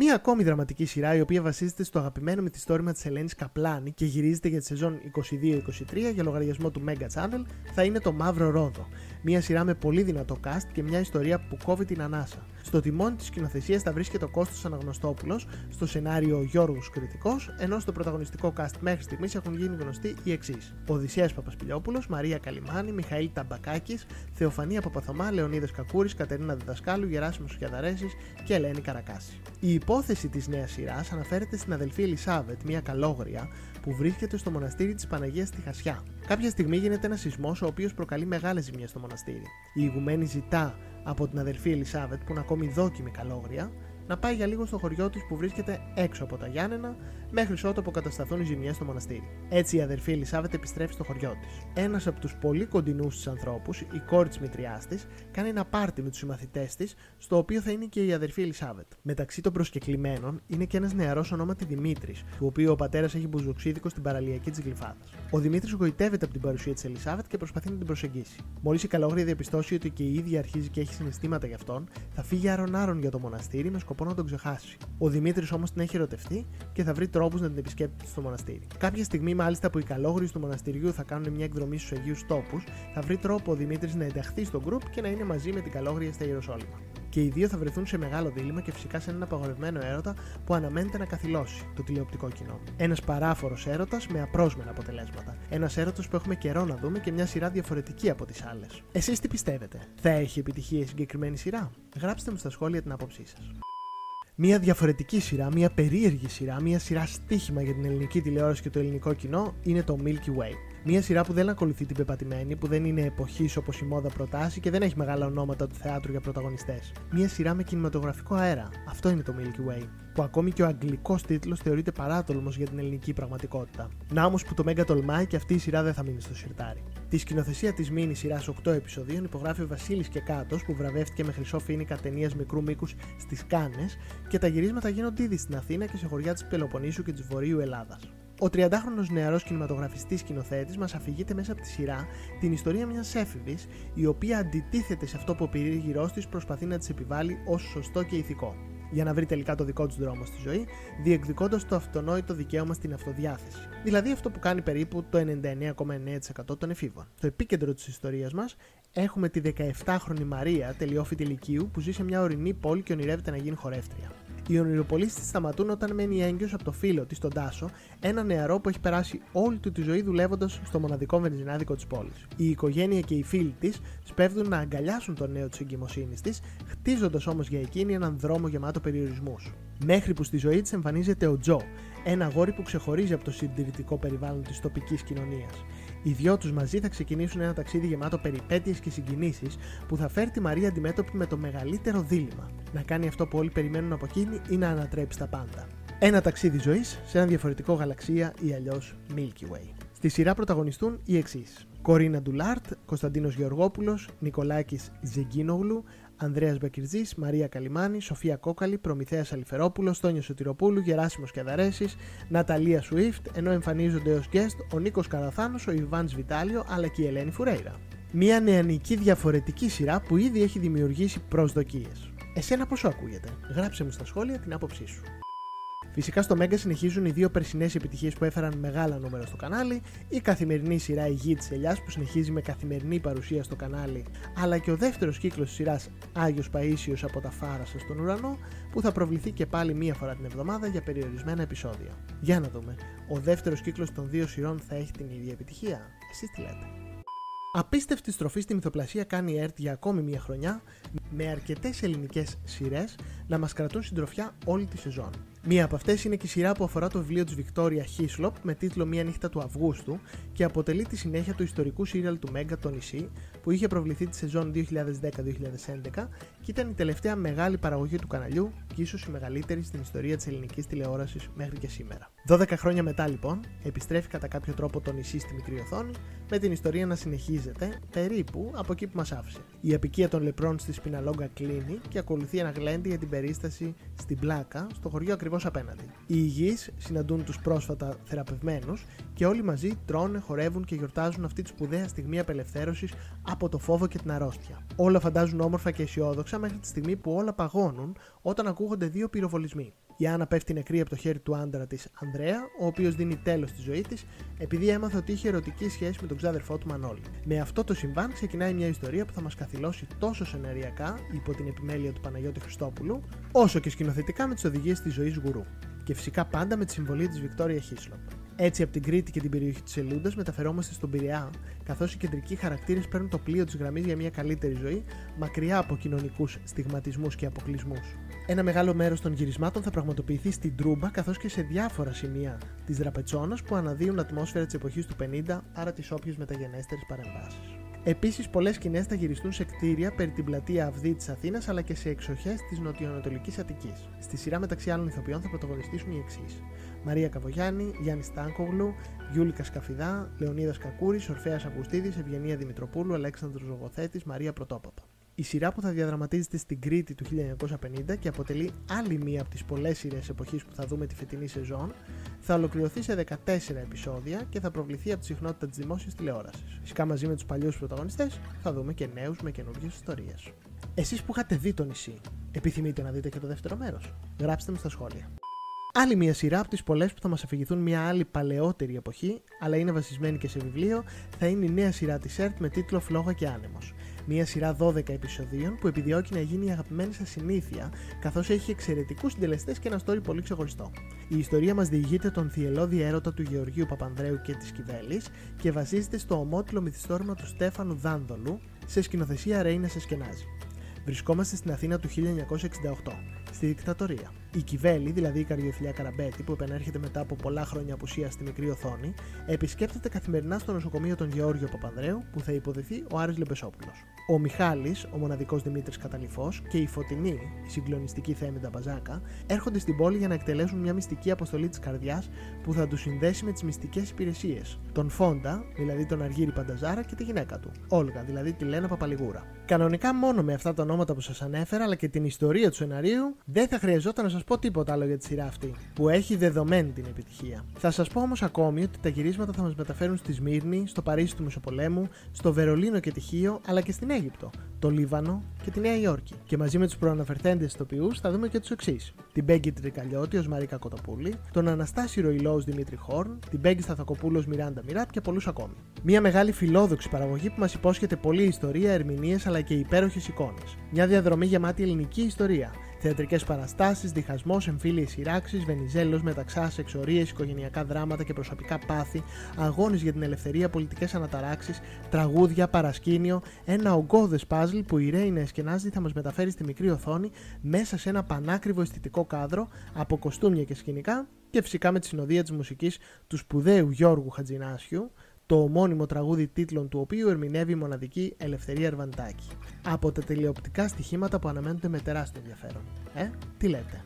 Μία ακόμη δραματική σειρά η οποία βασίζεται στο αγαπημένο μυθιστόρημα της Ελένης Καπλάνη και γυρίζεται για τη σεζόν είκοσι δύο είκοσι τρία για λογαριασμό του Mega Channel θα είναι το Μαύρο Ρόδο. Μία σειρά με πολύ δυνατό cast και μια ιστορία που κόβει την ανάσα. Στο τιμόνι της σκηνοθεσίας θα βρίσκεται ο Κώστας Αναγνωστόπουλος, στο σενάριο ο Γιώργος Κρητικός, ενώ στο πρωταγωνιστικό cast μέχρι στιγμής έχουν γίνει γνωστοί οι εξής: Οδυσσέας Παπασπηλιόπουλος, Μαρία Καλιμάνη, Μιχαήλ Ταμπακάκης, Θεοφανία Παπαθωμά, Λεωνίδας Κακούρης, Κατερίνα Διδασκάλου, Γεράσιμος Χιαδαρέσης και Ελένη Καρακάση. Η υπόθεση της νέας σειράς αναφέρεται στην αδελφή Ελισάβετ, μια καλόγρια που βρίσκεται στο μοναστήρι της Παναγίας στη Χασιά. Κάποια στιγμή γίνεται ένας σεισμός ο οποίος προκαλεί μεγάλες ζημιές στο μοναστήρι. Η ηγουμένη ζητά από την αδελφή Ελισάβετ, που είναι ακόμη δόκιμη καλόγρια, να πάει για λίγο στο χωριό τους που βρίσκεται έξω από τα Γιάννενα, μέχρι ότου αποκατασταθούν οι ζημιές στο μοναστήρι. Έτσι η αδερφή Ελισάβετ επιστρέφει στο χωριό της. Ένας από τους πολύ κοντινούς της ανθρώπους, η κόρη της μητριάς της, κάνει ένα πάρτι με τους συμμαθητές της, στο οποίο θα είναι και η αδερφή Ελισάβετ. Μεταξύ των προσκεκλημένων είναι και ένας νεαρός ονόματι Δημήτρης, του οποίου ο πατέρας έχει μπουζοξίδικο στην παραλιακή της Γλυφάδας. Ο Δημήτρης γοητεύεται από την παρουσία της Ελισάβετ και προσπαθεί να την προσεγγίσει. Μόλις η Καλόγρια διαπιστώσει ότι και η ίδια αρχίζει και έχει συναισθήματα γι' αυτόν, θα φύγει άρον-άρον για το μοναστήρι με σκοπό να τον ξεχάσει. Ο Δημήτρης όμως την έχει ερωτευτεί και θα βρει τρόπους να την επισκέπτεται στο μοναστήρι. Κάποια στιγμή, μάλιστα, που οι Καλόγριοι του μοναστηριού θα κάνουν μια εκδρομή στους Αγίους Τόπους, θα βρει τρόπο ο Δημήτρης να ενταχθεί στο γκρουπ και να είναι μαζί με την Καλόγρια στα Ιεροσόλυμα. Και οι δύο θα βρεθούν σε μεγάλο δίλημμα και φυσικά σε έναν απαγορευμένο έρωτα που αναμένεται να καθυλώσει το τηλεοπτικό κοινό. Ένας παράφορος έρωτας με απρόσμενα αποτελέσματα. Ένας έρωτας που έχουμε καιρό να δούμε και μια σειρά διαφορετική από τις άλλες. Εσείς τι πιστεύετε, θα έχει επιτυχία η συγκεκριμένη σειρά? Γράψτε μου στα σχόλια την άποψή σας. Μια διαφορετική σειρά, μια περίεργη σειρά, μια σειρά στοίχημα για την ελληνική τηλεόραση και το ελληνικό κοινό είναι το Milky Way. Μια σειρά που δεν ακολουθεί την πεπατημένη, που δεν είναι εποχής όπως η μόδα προτάσει και δεν έχει μεγάλα ονόματα του θεάτρου για πρωταγωνιστές. Μια σειρά με κινηματογραφικό αέρα. Αυτό είναι το Milky Way, που ακόμη και ο αγγλικός τίτλος θεωρείται παράτολμος για την ελληνική πραγματικότητα. Να όμως που το Μέγκα τολμάει και αυτή η σειρά δεν θα μείνει στο σιρτάρι. Τη σκηνοθεσία της μίνι σειράς οκτώ επεισοδίων υπογράφει ο Βασίλης Κεκάτος, που βραβεύτηκε με χρυσό φοίνικα ταινίας μικρού μήκους στις Κάνες, και τα γυρίσματα γίνονται ήδη στην Αθήνα και σε χωριά της Πελοποννήσου και της Βορείου Ελλάδας. Ο τριαντάχρονος νεαρός κινηματογραφιστής-σκηνοθέτης μας αφηγείται μέσα από τη σειρά την ιστορία μιας έφηβης, η οποία αντιτίθεται σε αυτό που ο περίγυρός της προσπαθεί να της επιβάλλει ως σωστό και ηθικό, για να βρει τελικά το δικό της δρόμο στη ζωή, διεκδικώντας το αυτονόητο δικαίωμα στην αυτοδιάθεση. Δηλαδή αυτό που κάνει περίπου το ενενήντα εννέα κόμμα εννέα τοις εκατό των εφήβων. Στο επίκεντρο της ιστορίας μας έχουμε τη δεκαεφτάχρονη Μαρία, τελειόφοιτη λυκείου, που ζει σε μια ορεινή πόλη και ονειρεύεται να γίνει χορεύτρια. Οι ονειροπολίες της σταματούν όταν μένει έγκυος από το φίλο της, τον Τάσο, ένα νεαρό που έχει περάσει όλη του τη ζωή δουλεύοντας στο μοναδικό βενζινάδικο της πόλης. Η οικογένεια και οι φίλοι της σπέβδουν να αγκαλιάσουν τον νέο της εγκυμοσύνης της, χτίζοντας όμως για εκείνη έναν δρόμο γεμάτο περιορισμούς. Μέχρι που στη ζωή της εμφανίζεται ο Τζο, ένα αγόρι που ξεχωρίζει από το συντηρητικό περιβάλλον της τοπικής κοινωνίας. Οι δυο τους μαζί θα ξεκινήσουν ένα ταξίδι γεμάτο περιπέτειες και συγκινήσεις που θα φέρει τη Μαρία αντιμέτωπη με το μεγαλύτερο δίλημμα. Να κάνει αυτό που όλοι περιμένουν από εκείνη ή να ανατρέψει τα πάντα. Ένα ταξίδι ζωής σε ένα διαφορετικό γαλαξία ή αλλιώς Milky Way. Στη σειρά πρωταγωνιστούν οι εξής: Κορίνα Ντουλάρτ, Κωνσταντίνος Γεωργόπουλος, Νικολάκης Ζεγκίνογλου, Ανδρέας Μπακυρτζής, Μαρία Καλιμάνη, Σοφία Κόκαλη, Προμηθέας Αλιφερόπουλος, Τόνιος Σωτηροπούλου, Γεράσιμος Κιαδαρέσης, Ναταλία Σουίφτ, ενώ εμφανίζονται ως guest ο Νίκος Καραθάνος, ο Ιβάν Σβιτάλιο αλλά και η Ελένη Φουρέιρα. Μια νεανική διαφορετική σειρά που ήδη έχει δημιουργήσει προσδοκίες. Εσένα πώς σου ακούγεται? Γράψε μου στα σχόλια την άποψή σου. Φυσικά στο Μέγκα συνεχίζουν οι δύο περσινές επιτυχίες που έφεραν μεγάλα νούμερα στο κανάλι, η καθημερινή σειρά Η Γη της Ελιάς που συνεχίζει με καθημερινή παρουσία στο κανάλι, αλλά και ο δεύτερος κύκλος της σειράς Άγιος Παΐσιος από τα Φάρασα στον Ουρανό, που θα προβληθεί και πάλι μία φορά την εβδομάδα για περιορισμένα επεισόδια. Για να δούμε, ο δεύτερος κύκλος των δύο σειρών θα έχει την ίδια επιτυχία? Εσείς τι λέτε? Απίστευτη στροφή στη μυθοπλασία κάνει η ΕΡΤ για ακόμη μία χρονιά, με αρκετές ελληνικές σειρές να μας κρατούν συντροφιά όλη τη σεζόν. Μία από αυτές είναι και η σειρά που αφορά το βιβλίο της Βικτόρια Χίσλοπ με τίτλο Μία νύχτα του Αυγούστου και αποτελεί τη συνέχεια του ιστορικού σύριαλ του Μέγκα το Νησί, που είχε προβληθεί τη σεζόν δύο χιλιάδες δέκα δύο χιλιάδες έντεκα και ήταν η τελευταία μεγάλη παραγωγή του καναλιού και ίσως η μεγαλύτερη στην ιστορία της ελληνικής τηλεόρασης μέχρι και σήμερα. δώδεκα χρόνια μετά λοιπόν, επιστρέφει κατά κάποιο τρόπο το Νησί στη μικρή οθόνη, με την ιστορία να συνεχίζεται περίπου από εκεί που μας άφησε. Η απικία των λεπρών στη Σπιναλόγκα κλείνει και ακολουθεί ένα γλέντι για την περίσταση στην Πλάκα, στο χωριό ακριβώς απέναντι. Οι υγιείς συναντούν τους πρόσφατα θεραπευμένους και όλοι μαζί τρώνε, χορεύουν και γιορτάζουν αυτή τη σπουδαία στιγμή απελευθέρωσης από το φόβο και την αρρώστια. Όλα φαντάζουν όμορφα και αισιόδοξα μέχρι τη στιγμή που όλα παγώνουν όταν ακούγονται δύο πυροβολισμοί. Η Άννα πέφτει νεκρή από το χέρι του άντρα της Ανδρέα, ο οποίος δίνει τέλος στη ζωή της επειδή έμαθε ότι είχε ερωτική σχέση με τον ξάδερφό του Μανώλη. Με αυτό το συμβάν ξεκινάει μια ιστορία που θα μας καθυλώσει τόσο σεναριακά υπό την επιμέλεια του Παναγιώτη Χριστόπουλου, όσο και σκηνοθετικά με τις οδηγίες της ζωής γουρού. Και φυσικά πάντα με τη συμβολή της Βικτόρια Χίσλοπ. Έτσι, από την Κρήτη και την περιοχή της Ελούντας μεταφερόμαστε στον Πειραιά, καθώς οι κεντρικοί χαρακτήρες παίρνουν το πλοίο της γραμμής για μια καλύτερη ζωή, μακριά από κοινωνικούς στιγματισμούς και αποκλεισμούς. Ένα μεγάλο μέρος των γυρισμάτων θα πραγματοποιηθεί στην Τρούμπα, καθώς και σε διάφορα σημεία της Δραπετσόνας που αναδύουν ατμόσφαιρα της εποχής του πενήντα, άρα τις όποιες μεταγενέστερες παρεμβάσεις. Επίσης, πολλές σκηνές θα γυριστούν σε κτίρια περί την πλατεία Αυδή της Αθήνας αλλά και σε εξοχές της νοτιοανατολικής Αττικής. Στη σειρά μεταξύ άλλων ηθοποιών θα πρωταγωνιστήσουν οι εξής: Μαρία Καβογιάννη, Γιάννη Στάνκογλου, Γιούλη Κασκαφιδά, Λεωνίδας Κακούρης, Ορφέας Αυγουστίδης, Ευγενία Δημητροπούλου, Αλέξανδρος Ζωγοθέτης, Μαρία Πρωτόπαπα. Η σειρά που θα διαδραματίζεται στην Κρήτη του χίλια εννιακόσια πενήντα και αποτελεί άλλη μία από τις πολλές σειρές εποχής που θα δούμε τη φετινή σεζόν, θα ολοκληρωθεί σε δεκατέσσερα επεισόδια και θα προβληθεί από τη συχνότητα της δημόσιας τηλεόρασης. Φυσικά μαζί με τους παλιούς πρωταγωνιστές θα δούμε και νέους με καινούργιες ιστορίες. Εσείς που είχατε δει το νησί, επιθυμείτε να δείτε και το δεύτερο μέρος? Γράψτε μου στα σχόλια. Άλλη μια σειρά από τις πολλές που θα μας αφηγηθούν μια άλλη παλαιότερη εποχή, αλλά είναι βασισμένη και σε βιβλίο, θα είναι η νέα σειρά της ΕΡΤ με τίτλο Φλόγα και Άνεμος. Μια σειρά δώδεκα επεισοδίων που επιδιώκει να γίνει η αγαπημένη σας συνήθεια, καθώς έχει εξαιρετικούς συντελεστές και ένα story πολύ ξεχωριστό. Η ιστορία μας διηγείται τον θυελώδη έρωτα του Γεωργίου Παπανδρέου και της Κιβέλης και βασίζεται στο ομότιλο μυθιστόρημα του Στέφανου Δάνδολου σε σκηνοθεσία Ρέινα Σεσκενάζη. Βρισκόμαστε στην Αθήνα του χίλια εννιακόσια εξήντα οκτώ, στη δικτατορία. Η Κιβέλη, δηλαδή η καριοφιλιά Καραμπέτη, που επανέρχεται μετά από πολλά χρόνια απουσία στη μικρή οθόνη, επισκέπτεται καθημερινά στο νοσοκομείο τον Γεώργιο Παπανδρέου, που θα υποδεθεί ο Άρης Λεμπεσόπουλος. Ο Μιχάλης, ο μοναδικός Δημήτρης Καταλυφός, και η Φωτεινή, η συγκλονιστική Θέμη Νταμπαζάκα, έρχονται στην πόλη για να εκτελέσουν μια μυστική αποστολή της καρδιάς που θα τους συνδέσει με τις μυστικές υπηρεσίες. Τον Φόντα, δηλαδή τον Αργύρη Πανταζάρα, και τη γυναίκα του, Όλγα, δηλαδή τη Λένα Παπαλιγούρα. Κανονικά μόνο με αυτά τα ονόματα που σας ανέφερα, αλλά και την ιστορία του σεναρίου, δεν θα χρειαζόταν να σας πω τίποτα άλλο για τη σειρά αυτή, που έχει δεδομένη την επιτυχία. Θα σας πω όμως ακόμη ότι τα γυρίσματα θα μας μεταφέρουν στη Σμύρνη, στο Παρίσι του Μεσοπολέμου, στο Βερολίνο και τη Χίο, αλλά και στην Αίγυπτο, το Λίβανο και τη Νέα Υόρκη. Και μαζί με τους προαναφερθέντες ηθοποιούς θα δούμε και τους εξής: την Μπέγκη Τρικαλιώτη ως Μαρίκα Κοτοπούλη, τον Αναστάση Ροϊλό ως Δημήτρη Χόρν, την Μπέγκη Σταθακοπούλου ως Μιράντα Μιράτ και πολλούς ακόμη. Μια μεγάλη φιλόδοξη παραγωγή που μας υπόσχεται πολλή ιστορία, ερμηνείες αλλά και υπέροχες εικόνες. Μια διαδρομή γεμάτη ελληνική ιστορία. Θεατρικές παραστάσεις, διχασμός, εμφύλιες σειράξεις, Βενιζέλος, Μεταξάς, εξορίες, οικογενειακά δράματα και προσωπικά πάθη, αγώνες για την ελευθερία, πολιτικές αναταράξεις, τραγούδια, παρασκήνιο, ένα ογκώδες παζλ που η Ρέινα Εσκενάζη θα μας μεταφέρει στη μικρή οθόνη μέσα σε ένα πανάκριβο αισθητικό κάδρο από κοστούμια και σκηνικά και φυσικά με τη συνοδεία της μουσικής του σπουδαίου Γιώργου Χατζηνάσιου, το ομώνυμο τραγούδι τίτλων του οποίου ερμηνεύει η μοναδική Ελευθερία Ερβαντάκη. Από τα τηλεοπτικά στοιχήματα που αναμένονται με τεράστιο ενδιαφέρον. Ε, τι λέτε?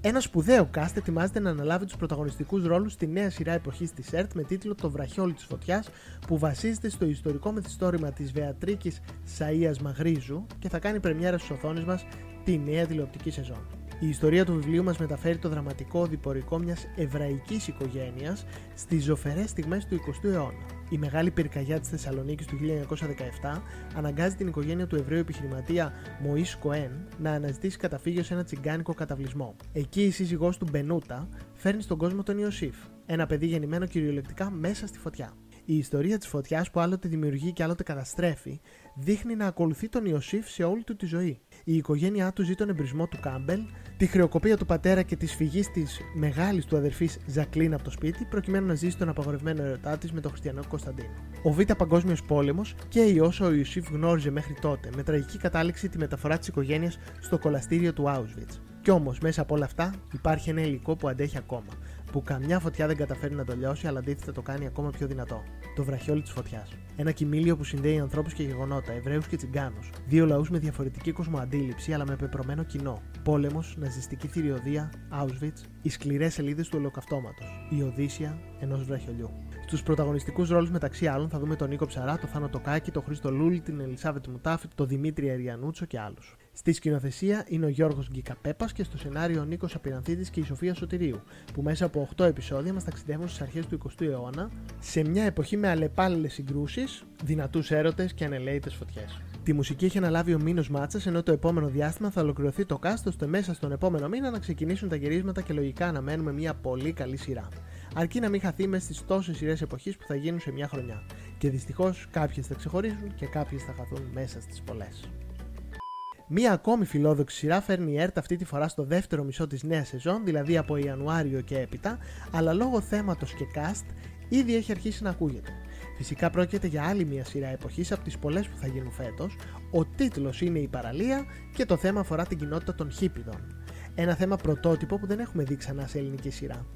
Ένα σπουδαίο cast ετοιμάζεται να αναλάβει τους πρωταγωνιστικούς ρόλους στη νέα σειρά εποχής της ΕΡΤ με τίτλο «Το βραχιόλι της φωτιάς», που βασίζεται στο ιστορικό μυθιστόρημα της Βεατρίκης Σαΐας Μαγρίζου και θα κάνει πρεμιέρα στις οθόνες μας τη νέα τηλεοπτική σεζόν. Η ιστορία του βιβλίου μας μεταφέρει το δραματικό διπορικό μιας εβραϊκής οικογένειας στις ζωφερές στιγμές του εικοστού αιώνα. Η μεγάλη πυρκαγιά της Θεσσαλονίκης του χίλια εννιακόσια δεκαεπτά αναγκάζει την οικογένεια του Εβραίου επιχειρηματία Μωής Κοέν να αναζητήσει καταφύγιο σε ένα τσιγκάνικο καταβλισμό. Εκεί η σύζυγός του Μπενούτα φέρνει στον κόσμο τον Ιωσήφ, ένα παιδί γεννημένο κυριολεκτικά μέσα στη φωτιά. Η ιστορία της φωτιάς που άλλοτε δημιουργεί και άλλοτε καταστρέφει, δείχνει να ακολουθεί τον Ιωσήφ σε όλη του τη ζωή. Η οικογένειά του ζει τον εμπρισμό του Κάμπελ, τη χρεοκοπία του πατέρα και τη σφυγή της μεγάλης του αδερφής Ζακλίν από το σπίτι, προκειμένου να ζήσει τον απαγορευμένο ερωτά της με τον χριστιανό Κωνσταντίνο. Ο Β' Παγκόσμιος Πόλεμος καίει όσα ο Ιωσήφ γνώριζε μέχρι τότε, με τραγική κατάληξη τη μεταφορά της οικογένειας στο κολαστήριο του Auschwitz. Κι όμως μέσα από όλα αυτά υπάρχει ένα υλικό που αντέχει ακόμα, που καμιά φωτιά δεν καταφέρει να το λιώσει, αλλά αντίθετα το κάνει ακόμα πιο δυνατό. Το βραχιόλι της φωτιάς. Ένα κοιμήλιο που συνδέει ανθρώπους και γεγονότα, Εβραίους και Τσιγκάνους. Δύο λαούς με διαφορετική κοσμοαντίληψη, αλλά με πεπρωμένο κοινό. Πόλεμος, ναζιστική θηριωδία, Auschwitz, οι σκληρές σελίδες του ολοκαυτώματος. Η Οδύσσεια ενός βραχιολιού. Στους πρωταγωνιστικούς ρόλους μεταξύ άλλων θα δούμε τον Νίκο Ψαρά, τον Θάνο Τοκάκη, τον Χρήστο Λούλη, την Ελισάβετ Μουτάφη, τον Δημήτρη Αριανούτσο και άλλους. Στη σκηνοθεσία είναι ο Γιώργος Γκικαπέπας και στο σενάριο ο Νίκος Απειρανθίδης και η Σοφία Σωτηρίου, που μέσα από οκτώ επεισόδια μας ταξιδεύουν στις αρχές του εικοστού αιώνα, σε μια εποχή με αλλεπάλληλες συγκρούσεις, δυνατούς έρωτες και ανελαίητες φωτιές. Τη μουσική έχει αναλάβει ο Μίνος Μάτσας, ενώ το επόμενο διάστημα θα ολοκληρωθεί το cast ώστε μέσα στον επόμενο μήνα να ξεκινήσουν τα γυρίσματα και λογικά αναμένουμε μια πολύ καλή σειρά. Αρκεί να μην χαθεί μες στις τόσες σειρές εποχής που θα γίνουν σε μια χρονιά. Και δυστυχώς κάποιες θα ξεχωρίσουν και κάποιες θα χαθούν μέσα στις πολλές. Μία ακόμη φιλόδοξη σειρά φέρνει η ΕΡΤ αυτή τη φορά στο δεύτερο μισό της νέας σεζόν, δηλαδή από Ιανουάριο και έπειτα, αλλά λόγω θέματος και cast ήδη έχει αρχίσει να ακούγεται. Φυσικά πρόκειται για άλλη μία σειρά εποχής από τις πολλές που θα γίνουν φέτος. Ο τίτλος είναι «Η παραλία» και το θέμα αφορά την κοινότητα των Χίπηδων. Ένα θέμα πρωτότυπο που δεν έχουμε δει ξανά σε ελληνική σειρά.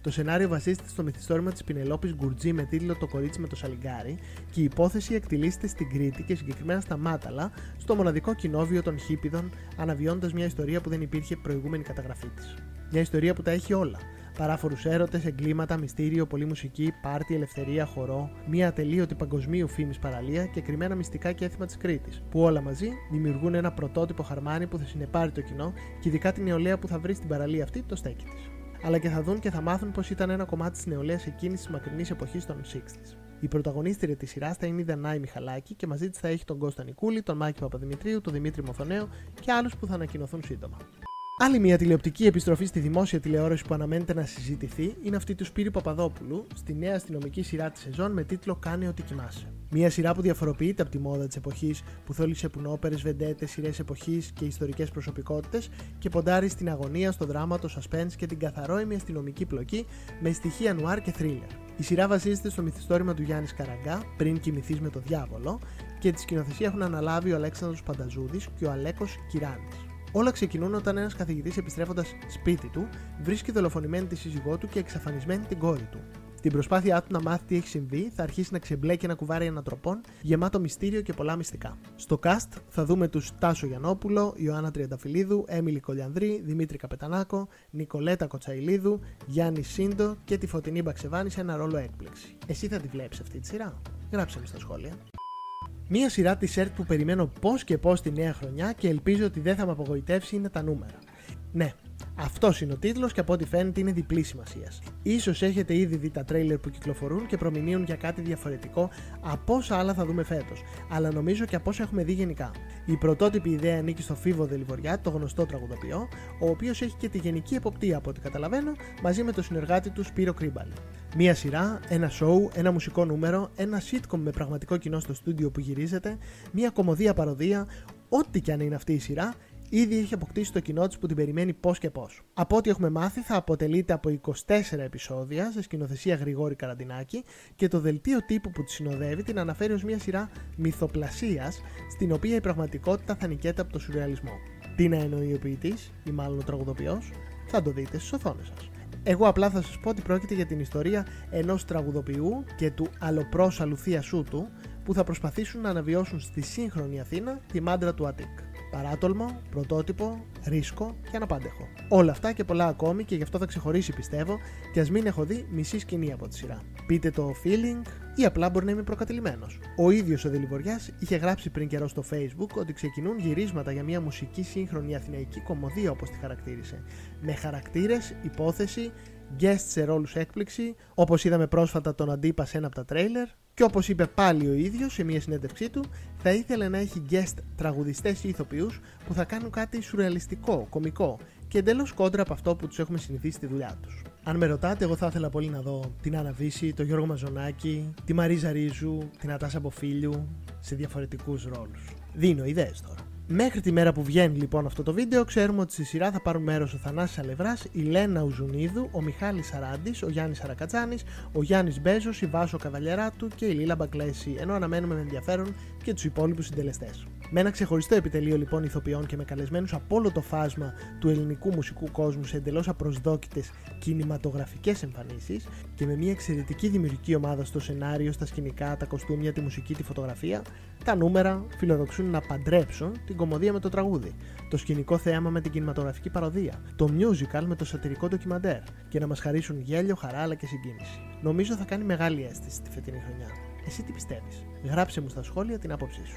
Το σενάριο βασίζεται στο μυθιστόρημα της Πινελόπης Γκουρτζή με τίτλο «Το κορίτσι με το σαλιγκάρι» και η υπόθεση εκτυλίσσεται στην Κρήτη και συγκεκριμένα στα Μάταλα, στο μοναδικό κοινόβιο των Χίπηδων, αναβιώνοντας μια ιστορία που δεν υπήρχε προηγούμενη καταγραφή της. Μια ιστορία που τα έχει όλα. Παράφορους έρωτες, εγκλήματα, μυστήριο, πολλή μουσική, πάρτι, ελευθερία, χορό, μια ατελείωτη παγκοσμίου φήμης παραλία και κρυμμένα μυστικά και έθιμα της Κρήτης, που όλα μαζί δημιουργούν ένα πρωτότυπο χαρμάνι που θα συνεπάρει το κοινό και ειδικά την νεολαία που θα βρει στην παραλία αυτή το στέκι της. Αλλά και θα δουν και θα μάθουν πως ήταν ένα κομμάτι της νεολαίας εκείνης της μακρινής εποχής των εξήντα. Η πρωταγωνίστρια της σειράς θα είναι η Δανάη Μιχαλάκη και μαζί της θα έχει τον Κώστα Νικούλη, τον Μάκη Παπαδημητρίου, τον Δημήτρη Μοθονέο και άλλους που θα ανακοινωθούν σύντομα. Άλλη μια τηλεοπτική επιστροφή στη δημόσια τηλεόραση που αναμένεται να συζητηθεί είναι αυτή του Σπύρη Παπαδόπουλου στη νέα αστυνομική σειρά της σεζόν με τίτλο «Κάνε ό,τι κοιμάσαι». Μια σειρά που διαφοροποιείται από τη μόδα της εποχής που θόλισε πουνόπερες, βεντέτες, σειρές εποχής και ιστορικές προσωπικότητες και ποντάρει στην αγωνία, στο δράμα, το suspense και την καθαρόημη αστυνομική πλοκή με στοιχεία νουάρ και θρίλερ. Η σειρά βασίζεται στο μυθιστόρημα του Γιάννη Καραγκά «Πριν κοιμηθείς με το διάβολο» και τη σκηνοθεσία έχουν αναλάβει ο Αλέξανδρος Πανταζούδης και ο Αλέκος Κυράνης. Όλα ξεκινούν όταν ένας καθηγητής επιστρέφοντας σπίτι του βρίσκει δολοφονημένη τη σύζυγό του και εξαφανισμένη την κόρη του. Στην προσπάθειά του να μάθει τι έχει συμβεί, θα αρχίσει να ξεμπλέκει ένα κουβάρι ανατροπών γεμάτο μυστήριο και πολλά μυστικά. Στο cast θα δούμε τους Τάσο Γιαννόπουλο, Ιωάννα Τριανταφυλλίδου, Έμιλη Κολιανδρή, Δημήτρη Καπετανάκο, Νικολέτα Κοτσαηλίδου, Γιάννη Σύντο και τη Φωτεινή Μπαξεβάνη σε ένα ρόλο έκπληξη. Εσύ θα τη βλέπεις αυτή τη σειρά? Γράψε στα σχόλια. Μία σειρά της ΕΡΤ που περιμένω πώς και πώς τη νέα χρονιά και ελπίζω ότι δεν θα με απογοητεύσει είναι τα νούμερα. Ναι, αυτός είναι ο τίτλος και από ό,τι φαίνεται είναι διπλής σημασίας. Ίσως έχετε ήδη δει τα τρέιλερ που κυκλοφορούν και προμηνύουν για κάτι διαφορετικό από όσα άλλα θα δούμε φέτος, αλλά νομίζω και από όσα έχουμε δει γενικά. Η πρωτότυπη ιδέα ανήκει στο Φίβο Δελιβοριά, το γνωστό τραγουδοποιό, ο οποίος έχει και τη γενική εποπτεία από ό,τι καταλαβαίνω, μαζί με τον συνεργάτη του Σπύρο Κρίμπαλη. Μία σειρά, ένα σοου, ένα μουσικό νούμερο, ένα sitcom με πραγματικό κοινό στο στούντιο που γυρίζεται, μία κωμωδία παροδία, ό,τι κι αν είναι αυτή η σειρά, ήδη έχει αποκτήσει το κοινό της που την περιμένει πώς και πώς. Από ό,τι έχουμε μάθει, θα αποτελείται από είκοσι τέσσερα επεισόδια σε σκηνοθεσία Γρηγόρη Καραντινάκη και το δελτίο τύπου που τη συνοδεύει την αναφέρει ως μια σειρά μυθοπλασίας, στην οποία η πραγματικότητα θα νικέται από το σουρεαλισμό. Τι να εννοεί ο ποιητής, ή μάλλον ο τραγουδοποιός, θα το δείτε στις οθόνες σας. Εγώ απλά θα σας πω ότι πρόκειται για την ιστορία ενός τραγουδοποιού και του αλλοπρόσαλου θεία σούτου που θα προσπαθήσουν να αναβιώσουν στη σύγχρονη Αθήνα τη μάντρα του Αττικ. Παράτολμο, πρωτότυπο, ρίσκο και αναπάντεχο. Όλα αυτά και πολλά ακόμη και γι' αυτό θα ξεχωρίσει πιστεύω και ας μην έχω δει μισή σκηνή από τη σειρά. Πείτε το feeling ή απλά μπορεί να είμαι προκατειλημμένος. Ο ίδιος ο Δελιβοριάς είχε γράψει πριν καιρό στο Facebook ότι ξεκινούν γυρίσματα για μια μουσική σύγχρονη αθηναϊκή κωμωδία όπως τη χαρακτήρισε. Με χαρακτήρες, υπόθεση, guest σε ρόλους έκπληξη, όπως είδαμε πρόσφατα τον Αντίπα σε ένα από τα τρέιλερ. Και όπως είπε πάλι ο ίδιος σε μια συνέντευξή του, θα ήθελε να έχει guest τραγουδιστές ή ηθοποιούς που θα κάνουν κάτι σουρεαλιστικό, κωμικό και εντελώς κόντρα από αυτό που τους έχουμε συνηθίσει στη δουλειά τους. Αν με ρωτάτε, εγώ θα ήθελα πολύ να δω την Άννα Βύση, τον Γιώργο Μαζονάκη, τη Μαρίζα Ρίζου, την Ατάσα Μποφίλιου σε διαφορετικούς ρόλους. Δίνω ιδέες τώρα. Μέχρι τη μέρα που βγαίνει λοιπόν αυτό το βίντεο, ξέρουμε ότι στη σειρά θα πάρουν μέρος ο Θανάσης Αλευράς, η Λένα Ουζουνίδου, ο Μιχάλης Σαράντης, ο Γιάννης Αρακατζάνης, ο Γιάννης Μπέζος, η Βάσο Καβαλιαράτου και η Λίλα Μπαγκλέση, ενώ αναμένουμε με ενδιαφέρον και τους υπόλοιπους συντελεστές. Με ένα ξεχωριστό επιτελείο λοιπόν ηθοποιών και με καλεσμένους από όλο το φάσμα του ελληνικού μουσικού κόσμου σε εντελώς απροσδόκητες κινηματογραφικές εμφανίσεις και με μια εξαιρετική δημιουργική ομάδα στο σενάριο, στα σκηνικά, τα κοστούμια, τη μουσική, τη φωτογραφία, τα νούμερα φιλοδοξούν να παντρέψουν την κωμωδία με το τραγούδι, το σκηνικό θέαμα με την κινηματογραφική παροδία, το musical με το σατιρικό ντοκιμαντέρ και να μας χαρίσουν γέλιο, χαρά αλλά και συγκίνηση. Νομίζω θα κάνει μεγάλη αίσθηση τη φετινή χρονιά. Εσύ τι πιστεύεις? Γράψε μου στα σχόλια την άποψή σου.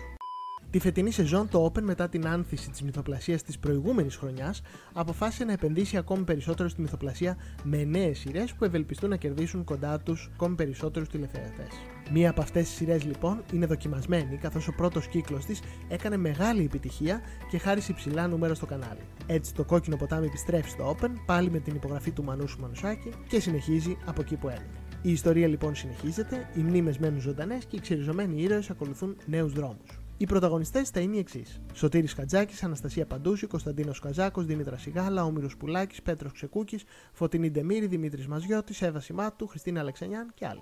Τη φετινή σεζόν το Open μετά την άνθηση της μυθοπλασίας της προηγούμενης χρονιάς αποφάσισε να επενδύσει ακόμη περισσότερο στη μυθοπλασία με νέες σειρές που ευελπιστούν να κερδίσουν κοντά τους ακόμη περισσότερους τηλεθεατές. Μία από αυτές τις σειρές λοιπόν είναι δοκιμασμένη καθώς ο πρώτος κύκλος της έκανε μεγάλη επιτυχία και χάρισε υψηλά νούμερα στο κανάλι. Έτσι το κόκκινο ποτάμι επιστρέφει στο Open πάλι με την υπογραφή του Μανούσου Μανουσάκη και συνεχίζει από εκεί που έλεγε. Η ιστορία λοιπόν συνεχίζεται, οι μνήμες μένουν ζωντανές και οι ξεριζωμένοι ήρωες ακολουθούν νέους δρόμους. Οι πρωταγωνιστές θα είναι οι εξής: Σωτήρης Χατζάκης, Αναστασία Παντούση, Κωνσταντίνος Καζάκος, Δήμητρα Σιγάλα, Όμηρος Πουλάκης, Πέτρος Ξεκούκης, Φωτεινή Ντεμήρη, Δημήτρης Μαζιώτης, Εύα Σιμάτου, Χριστίνα Αλεξανιάν και άλλοι.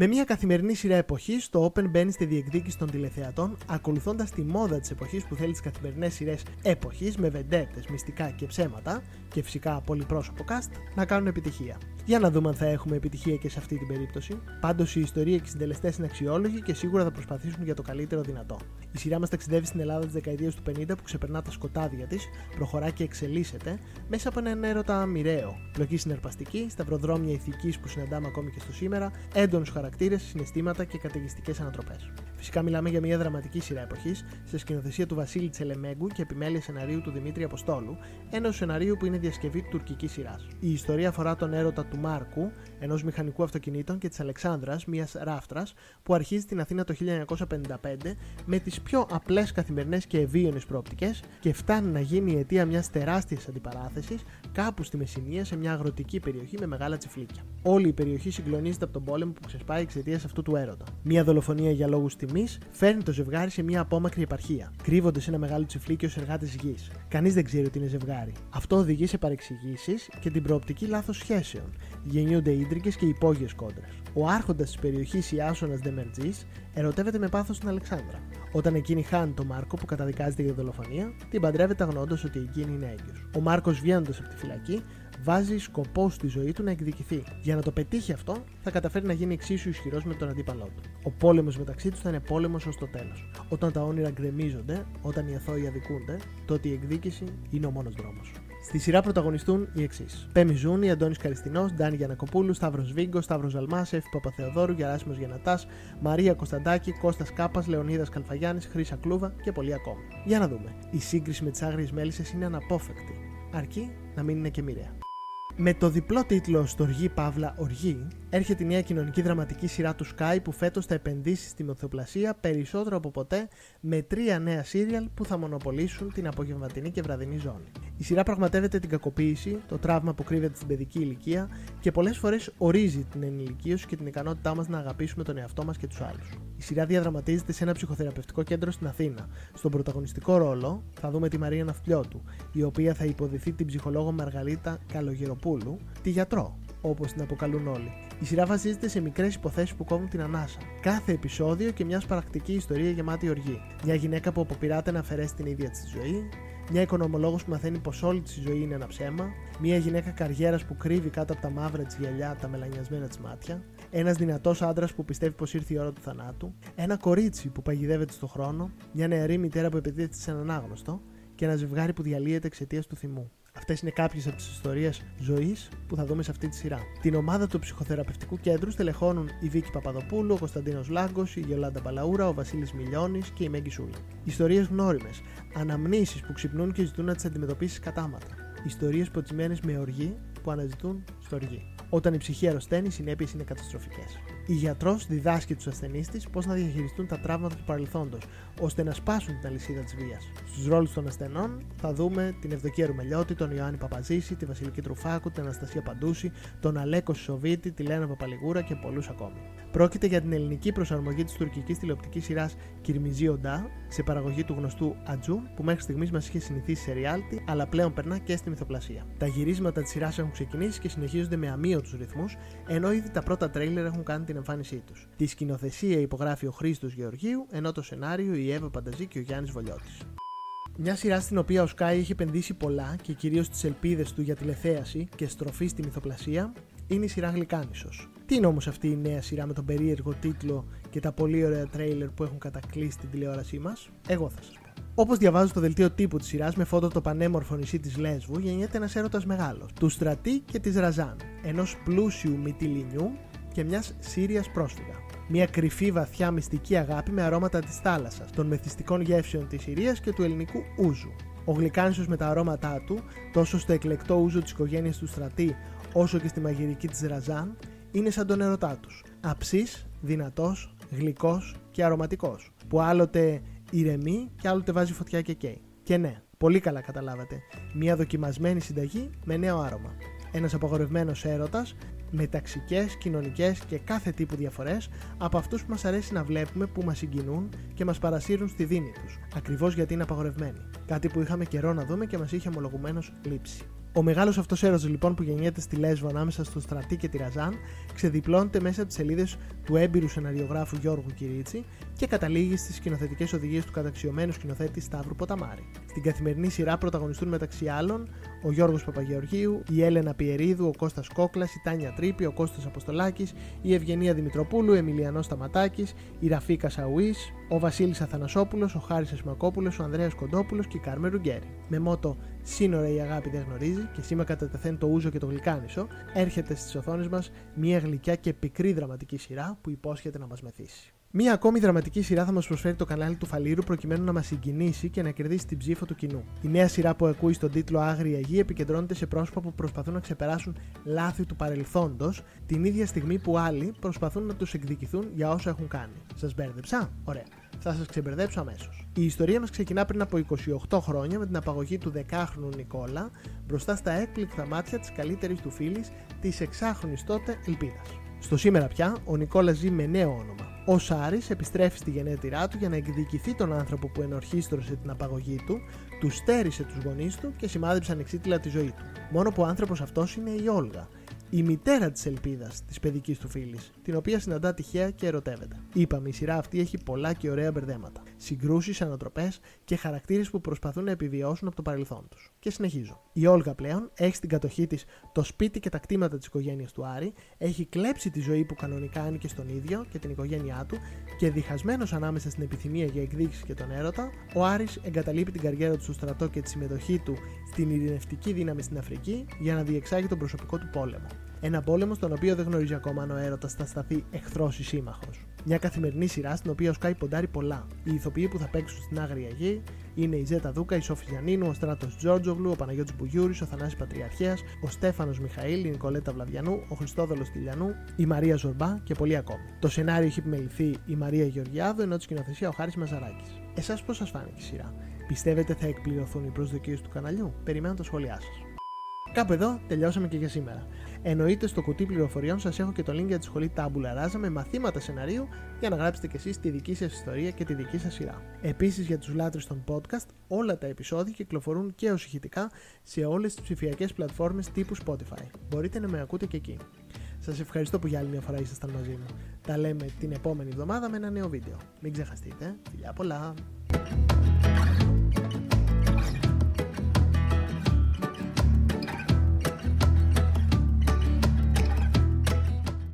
Με μια καθημερινή σειρά εποχής, το Open μπαίνει στη διεκδίκηση των τηλεθεατών, ακολουθώντας τη μόδα της εποχής που θέλει τις καθημερινές σειρές εποχής με βεντέτες, μυστικά και ψέματα, και φυσικά πολυπρόσωπο cast, να κάνουν επιτυχία. Για να δούμε αν θα έχουμε επιτυχία και σε αυτή την περίπτωση. Πάντως, η ιστορία και οι συντελεστές είναι αξιόλογοι και σίγουρα θα προσπαθήσουν για το καλύτερο δυνατό. Η σειρά μας ταξιδεύει στην Ελλάδα της δεκαετίας του πενήντα που ξεπερνά τα σκοτάδια της, προχωρά και εξελίσσεται μέσα από έναν έρωτα μοιραίο. Πλοκή συναρπαστική, σταυροδρόμια ηθικής που συναντάμε ακόμη και στο σήμερα, έντονους χαρακτήρες, συναισθήματα και καταιγιστικές ανατροπές. Φυσικά, μιλάμε για μια δραματική σειρά εποχής, σε σκηνοθεσία του Βασίλη Τσελεμέγκου και επιμέλεια σεναρίου του Δημήτρη Αποστόλου, ενός σεναρίου που είναι διασκευή τουρκικής σειράς. Η ιστορία αφορά τον έρωτα του Μάρκου, ενός μηχανικού αυτοκινήτων, και της Αλεξάνδρας, μιας ράφτρας, που αρχίζει την Αθήνα το χίλια εννιακόσια πενήντα πέντε με τις πιο απλές καθημερινές και ευίωνες προοπτικές και φτάνει να γίνει η αιτία μιας τεράστιας αντιπαράθεσης κάπου στη Μεσσηνία, σε μια αγροτική περιοχή με μεγάλα τσιφλίκια. Όλη η περιοχή συγκλονίζεται από τον πόλεμο που ξεσπάει εξαιτίας αυτού του έρωτα. Μια δολοφονία για λόγους τιμής φέρνει το ζευγάρι σε μια απόμακρη επαρχία. Κρύβονται σε ένα μεγάλο τσιφλίκι ως εργάτες γης. Κανείς δεν ξέρει ότι είναι ζευγάρι. Αυτό οδηγεί σε παρεξηγήσεις και την προοπτική λάθος σχέσεων. Γεννιούνται ίντρικες και υπόγειες κόντρες. Ο άρχοντας της περιοχής, Ιάσονας Ντεμερτζής, ερωτεύεται με πάθος την Αλεξάνδρα. Όταν εκείνη χάνει τον Μάρκο που καταδικάζεται για δολοφονία, την παντρεύεται αγνοώντας ότι εκείνη είναι έγκυος. Ο Μάρκος, βγαίνοντας από τη φυλακή, βάζει σκοπό στη ζωή του να εκδικηθεί. Για να το πετύχει αυτό, θα καταφέρει να γίνει εξίσου ισχυρός με τον αντίπαλό του. Ο πόλεμος μεταξύ τους θα είναι πόλεμος ως το τέλος. Όταν τα όνειρα γκρεμίζονται, όταν οι αθώοι αδικούνται, τότε η εκδίκηση είναι ο μόνος δρόμος. Στη σειρά πρωταγωνιστούν οι εξής: Πέμι Ζούνη, Αντώνης Καριστινός, Ντάνη Γιανακοπούλου, Σταύρος Βίγκος, Σταύρος Ζαλμάς, Εφη Παπαθεοδόρου, Γεράσιμος Γιαννατάς, Μαρία Κωνσταντάκη, Κώστας Κάπας, Λεωνίδας Καλφαγιάννης, Χρύσα Κλούβα και πολλοί ακόμη. Για να δούμε. Η σύγκριση με τις Άγριες Μέλισσες είναι αναπόφευκτη, αρκεί να μην είναι και μοιραία. Με το διπλό τίτλο «Στοργή Παύλα Οργή» έρχεται η νέα κοινωνική δραματική σειρά του Sky που φέτος θα επενδύσει στη μυθοπλασία περισσότερο από ποτέ, με τρία νέα σύριαλ που θα μονοπολίσουν την απογευματινή και βραδινή ζώνη. Η σειρά πραγματεύεται την κακοποίηση, το τραύμα που κρύβεται στην παιδική ηλικία και πολλές φορές ορίζει την ενηλικίωση και την ικανότητά μας να αγαπήσουμε τον εαυτό μας και τους άλλους. Η σειρά διαδραματίζεται σε ένα ψυχοθεραπευτικό κέντρο στην Αθήνα. Στον πρωταγωνιστικό ρόλο θα δούμε τη Μαρία Ναυπλιώτου, η οποία θα υποδηθεί την ψυχολόγο Μαργαρίτα Καλογεροπούλου, τη γιατρό, όπως την αποκαλούν όλοι. Η σειρά βασίζεται σε μικρές υποθέσεις που κόβουν την ανάσα. Κάθε επεισόδιο και μια σπαρακτική ιστορία γεμάτη οργή. Μια γυναίκα που αποπειράται να αφαιρέσει την ίδια της ζωή. Μια οικονομολόγος που μαθαίνει πως όλη της η ζωή είναι ένα ψέμα. Μια γυναίκα καριέρας που κρύβει κάτω από τα μαύρα της γυαλιά τα μελανιασμένα της μάτια. Ένας δυνατός άντρας που πιστεύει πως ήρθε η ώρα του θανάτου. Ένα κορίτσι που παγιδεύεται στον χρόνο. Μια νεαρή μητέρα που επαιδεύεται σε έναν άγνωστο. Και ένα ζευγάρι που διαλύεται εξαιτίας του θυμού. Αυτές είναι κάποιες από τις ιστορίες ζωής που θα δούμε σε αυτή τη σειρά. Την ομάδα του ψυχοθεραπευτικού κέντρου στελεχώνουν η Βίκη Παπαδοπούλου, ο Κωνσταντίνος Λάγκος, η Γιολάντα Μπαλαούρα, ο Βασίλης Μιλιώνης και η Μέγκη Σούλη. Ιστορίες γνώριμες, αναμνήσεις που ξυπνούν και ζητούν να τις αντιμετωπίσεις κατάματα. Ιστορίες ποτισμένες με οργή που αναζητούν στοργή. Όταν η ψυχή αρρωσταίνει, οι συνέπειες είναι καταστροφικές. Η γιατρός διδάσκει τους ασθενείς της πώς να διαχειριστούν τα τραύματα του παρελθόντος, ώστε να σπάσουν την αλυσίδα της βίας. Στους ρόλους των ασθενών θα δούμε την Ευδοκία Ρουμελιώτη, τον Ιωάννη Παπαζήση, τη Βασιλική Τρουφάκου, την Αναστασία Παντούση, τον Αλέκο Σοβίτη, τη Λένα Παπαλιγούρα και πολλούς ακόμη. Πρόκειται για την ελληνική προσαρμογή της τουρκικής τηλεοπτικής σειράς Κυρμιζή Οντά, σε παραγωγή του γνωστού Ατζού, που μέχρι στιγμής μας είχε συνηθίσει σε reality, αλλά πλέον περνά και στη μυθοπλασία. Τα γυρίσματα της σειράς έχουν ξεκινήσει και συνεχίζονται με αμύωτους ρυθμούς, ενώ ήδη τα πρώτα τρέιλερ έχουν κάνει την εμφάνισή τους. Τη σκηνοθεσία υπογράφει ο Χρήστος Γεωργίου, ενώ το σενάριο η Εύα Πανταζή και ο Γιάννης Βολιώτης. Μια σειρά στην οποία ο Sky έχει επενδύσει πολλά και κυρίως τις ελπίδες του για τηλεθέαση και στροφή στη μυθοπλασία είναι η σειρά Γλυκάνησος. Τι είναι όμως αυτή η νέα σειρά με τον περίεργο τίτλο και τα πολύ ωραία τρέιλερ που έχουν κατακλείσει την τηλεόρασή μας? Εγώ θα σας πω. Όπως διαβάζω στο δελτίο τύπου της σειράς, με φώτο το πανέμορφο νησί της Λέσβου, γεννιέται ένας έρωτας μεγάλος, του Στρατή και της Ραζάν, ενός πλούσιου Μυτιλινιού και μιας Σύριας πρόσφυγα. Μια κρυφή, βαθιά, μυστική αγάπη με αρώματα της θάλασσας, των μεθυστικών γεύσεων της Συρίας και του ελληνικού ούζου. Ο Γλυκάνησος με τα αρώματά του, τόσο στο εκλεκτό ούζο της οικογένειας του Στρατή, όσο και στη μαγειρική της Ραζάν, είναι σαν τον ερωτά τους. Αψής, δυνατός, γλυκός και αρωματικός, που άλλοτε ηρεμεί και άλλοτε βάζει φωτιά και καίει. Και ναι, πολύ καλά καταλάβατε. Μια δοκιμασμένη συνταγή με νέο άρωμα. Ένας απαγορευμένος έρωτας με ταξικές, κοινωνικές και κάθε τύπου διαφορές από αυτούς που μας αρέσει να βλέπουμε, που μας συγκινούν και μας παρασύρουν στη δίνη τους, ακριβώς γιατί είναι απαγορευμένοι. Κάτι που είχαμε καιρό να δούμε και μας είχε ομολογουμένως λείψει. Ο μεγάλος αυτός έρωτας λοιπόν που γεννιέται στη Λέσβο ανάμεσα στο Στρατή και τη Ραζάν ξεδιπλώνεται μέσα από τις σελίδες του έμπειρου σεναριογράφου Γιώργου Κυρίτσι, και καταλήγει στις σκηνοθετικές οδηγίες του καταξιωμένου σκηνοθέτη Σταύρου Ποταμάρη. Στην καθημερινή σειρά πρωταγωνιστούν μεταξύ άλλων ο Γιώργος Παπαγεωργίου, η Έλενα Πιερίδου, ο Κώστας Κόκλας, η Τάνια Τρύπη, ο Κώστας Αποστολάκης, η Ευγενία Δημητροπούλου, ο Εμιλιανός Σταματάκης, η Ραφίκα Σαουής, ο Βασίλης Αθανασόπουλος, ο Χάρης Ασμακόπουλος, ο Ανδρέας Κοντόπουλος και η Κάρμεν Ρουγκέρι. Με μότο «Σύνορα η αγάπη δεν γνωρίζει» και «Σήμα κατατεθέν το ούζο και το γλυκάνισο», έρχεται στις οθόνες μας μια γλυκιά και πικρή δραματική σειρά που υπόσχεται να μας μεθύσει. Μία ακόμη δραματική σειρά θα μας προσφέρει το κανάλι του Φαλήρου προκειμένου να μας συγκινήσει και να κερδίσει την ψήφο του κοινού. Η νέα σειρά που ακούει στον τίτλο Άγριοι Αγίοι επικεντρώνεται σε πρόσωπα που προσπαθούν να ξεπεράσουν λάθη του παρελθόντος, την ίδια στιγμή που άλλοι προσπαθούν να τους εκδικηθούν για όσα έχουν κάνει. Σας μπέρδεψα? Ωραία. Θα σας ξεμπερδέψω αμέσως. Η ιστορία μας ξεκινά πριν από είκοσι οκτώ χρόνια με την απαγωγή του δεκάχρονου Νικόλα μπροστά στα έκπληκτα μάτια της καλύτερης του φίλης, της εξάχρονης τότε Ελπίδας. Στο σήμερα πια, ο Νικόλας ζει με νέο όνομα. Ο Σάρης επιστρέφει στη γενέτειρά του για να εκδικηθεί τον άνθρωπο που ενορχίστρωσε την απαγωγή του, του στέρισε τους γονείς του και σημάδεψε ανεξίτηλα τη ζωή του. Μόνο που ο άνθρωπος αυτός είναι η Όλγα, η μητέρα της Ελπίδας, της παιδικής του φίλης, την οποία συναντά τυχαία και ερωτεύεται. Είπαμε, η σειρά αυτή έχει πολλά και ωραία μπερδέματα, συγκρούσεις, ανατροπές και χαρακτήρες που προσπαθούν να επιβιώσουν από το παρελθόν τους. Και συνεχίζω. Η Όλγα πλέον έχει στην κατοχή της το σπίτι και τα κτήματα της οικογένειας του Άρη, έχει κλέψει τη ζωή που κανονικά ανήκε στον ίδιο και την οικογένειά του και διχασμένος ανάμεσα στην επιθυμία για εκδίκηση και τον έρωτα, ο Άρης εγκαταλείπει την καριέρα του στο στρατό και τη συμμετοχή του στην ειρηνευτική δύναμη στην Αφρική για να διεξάγει τον προσωπικό του πόλεμο. Ένα πόλεμο στον οποίο δεν γνωρίζει ακόμα αν ο έρωτας θα σταθεί εχθρός ή σύμμαχος. Μια καθημερινή σειρά στην οποία ο Σκάι ποντάρει πολλά. Οι ηθοποιοί που θα παίξουν στην Άγρια Γη είναι η Ζέτα Δούκα, η Σόφη Γιαννίνου, ο Στράτος Τζόρτζογλου, ο Παναγιώτης Μπουγιούρης, ο Θανάσης Πατριαρχέας, ο Στέφανος Μιχαήλ, η Νικολέτα Βλαβιανού, ο Χριστόδολος Τηλιανού, η Μαρία Ζορμπά και πολλοί ακόμη. Το σενάριο έχει επιμεληθεί η Μαρία Γεωργιάδου, ενώ τη σκηνοθεσία ο Χάρης Μαζαράκης. Εσάς πώς σας φάνηκε η σειρά? Πιστεύετε θα εκπληρωθούν οι προσδοκίες του καναλιού? Περιμένω τα σχόλιά σας. Κάπου εδώ τελειώσαμε και για σήμερα. Εννοείται στο κουτί πληροφοριών σας έχω και το link για τη σχολή Tabula Rasa με μαθήματα σεναρίου για να γράψετε κι εσείς τη δική σας ιστορία και τη δική σας σειρά. Επίσης, για τους λάτρεις των podcast, όλα τα επεισόδια κυκλοφορούν και ως ηχητικά σε όλες τις ψηφιακές πλατφόρμες τύπου Spotify. Μπορείτε να με ακούτε και εκεί. Σας ευχαριστώ που για άλλη μια φορά ήσασταν μαζί μου. Τα λέμε την επόμενη εβδομάδα με ένα νέο βίντεο. Μην ξεχαστείτε, φιλιά πολλά!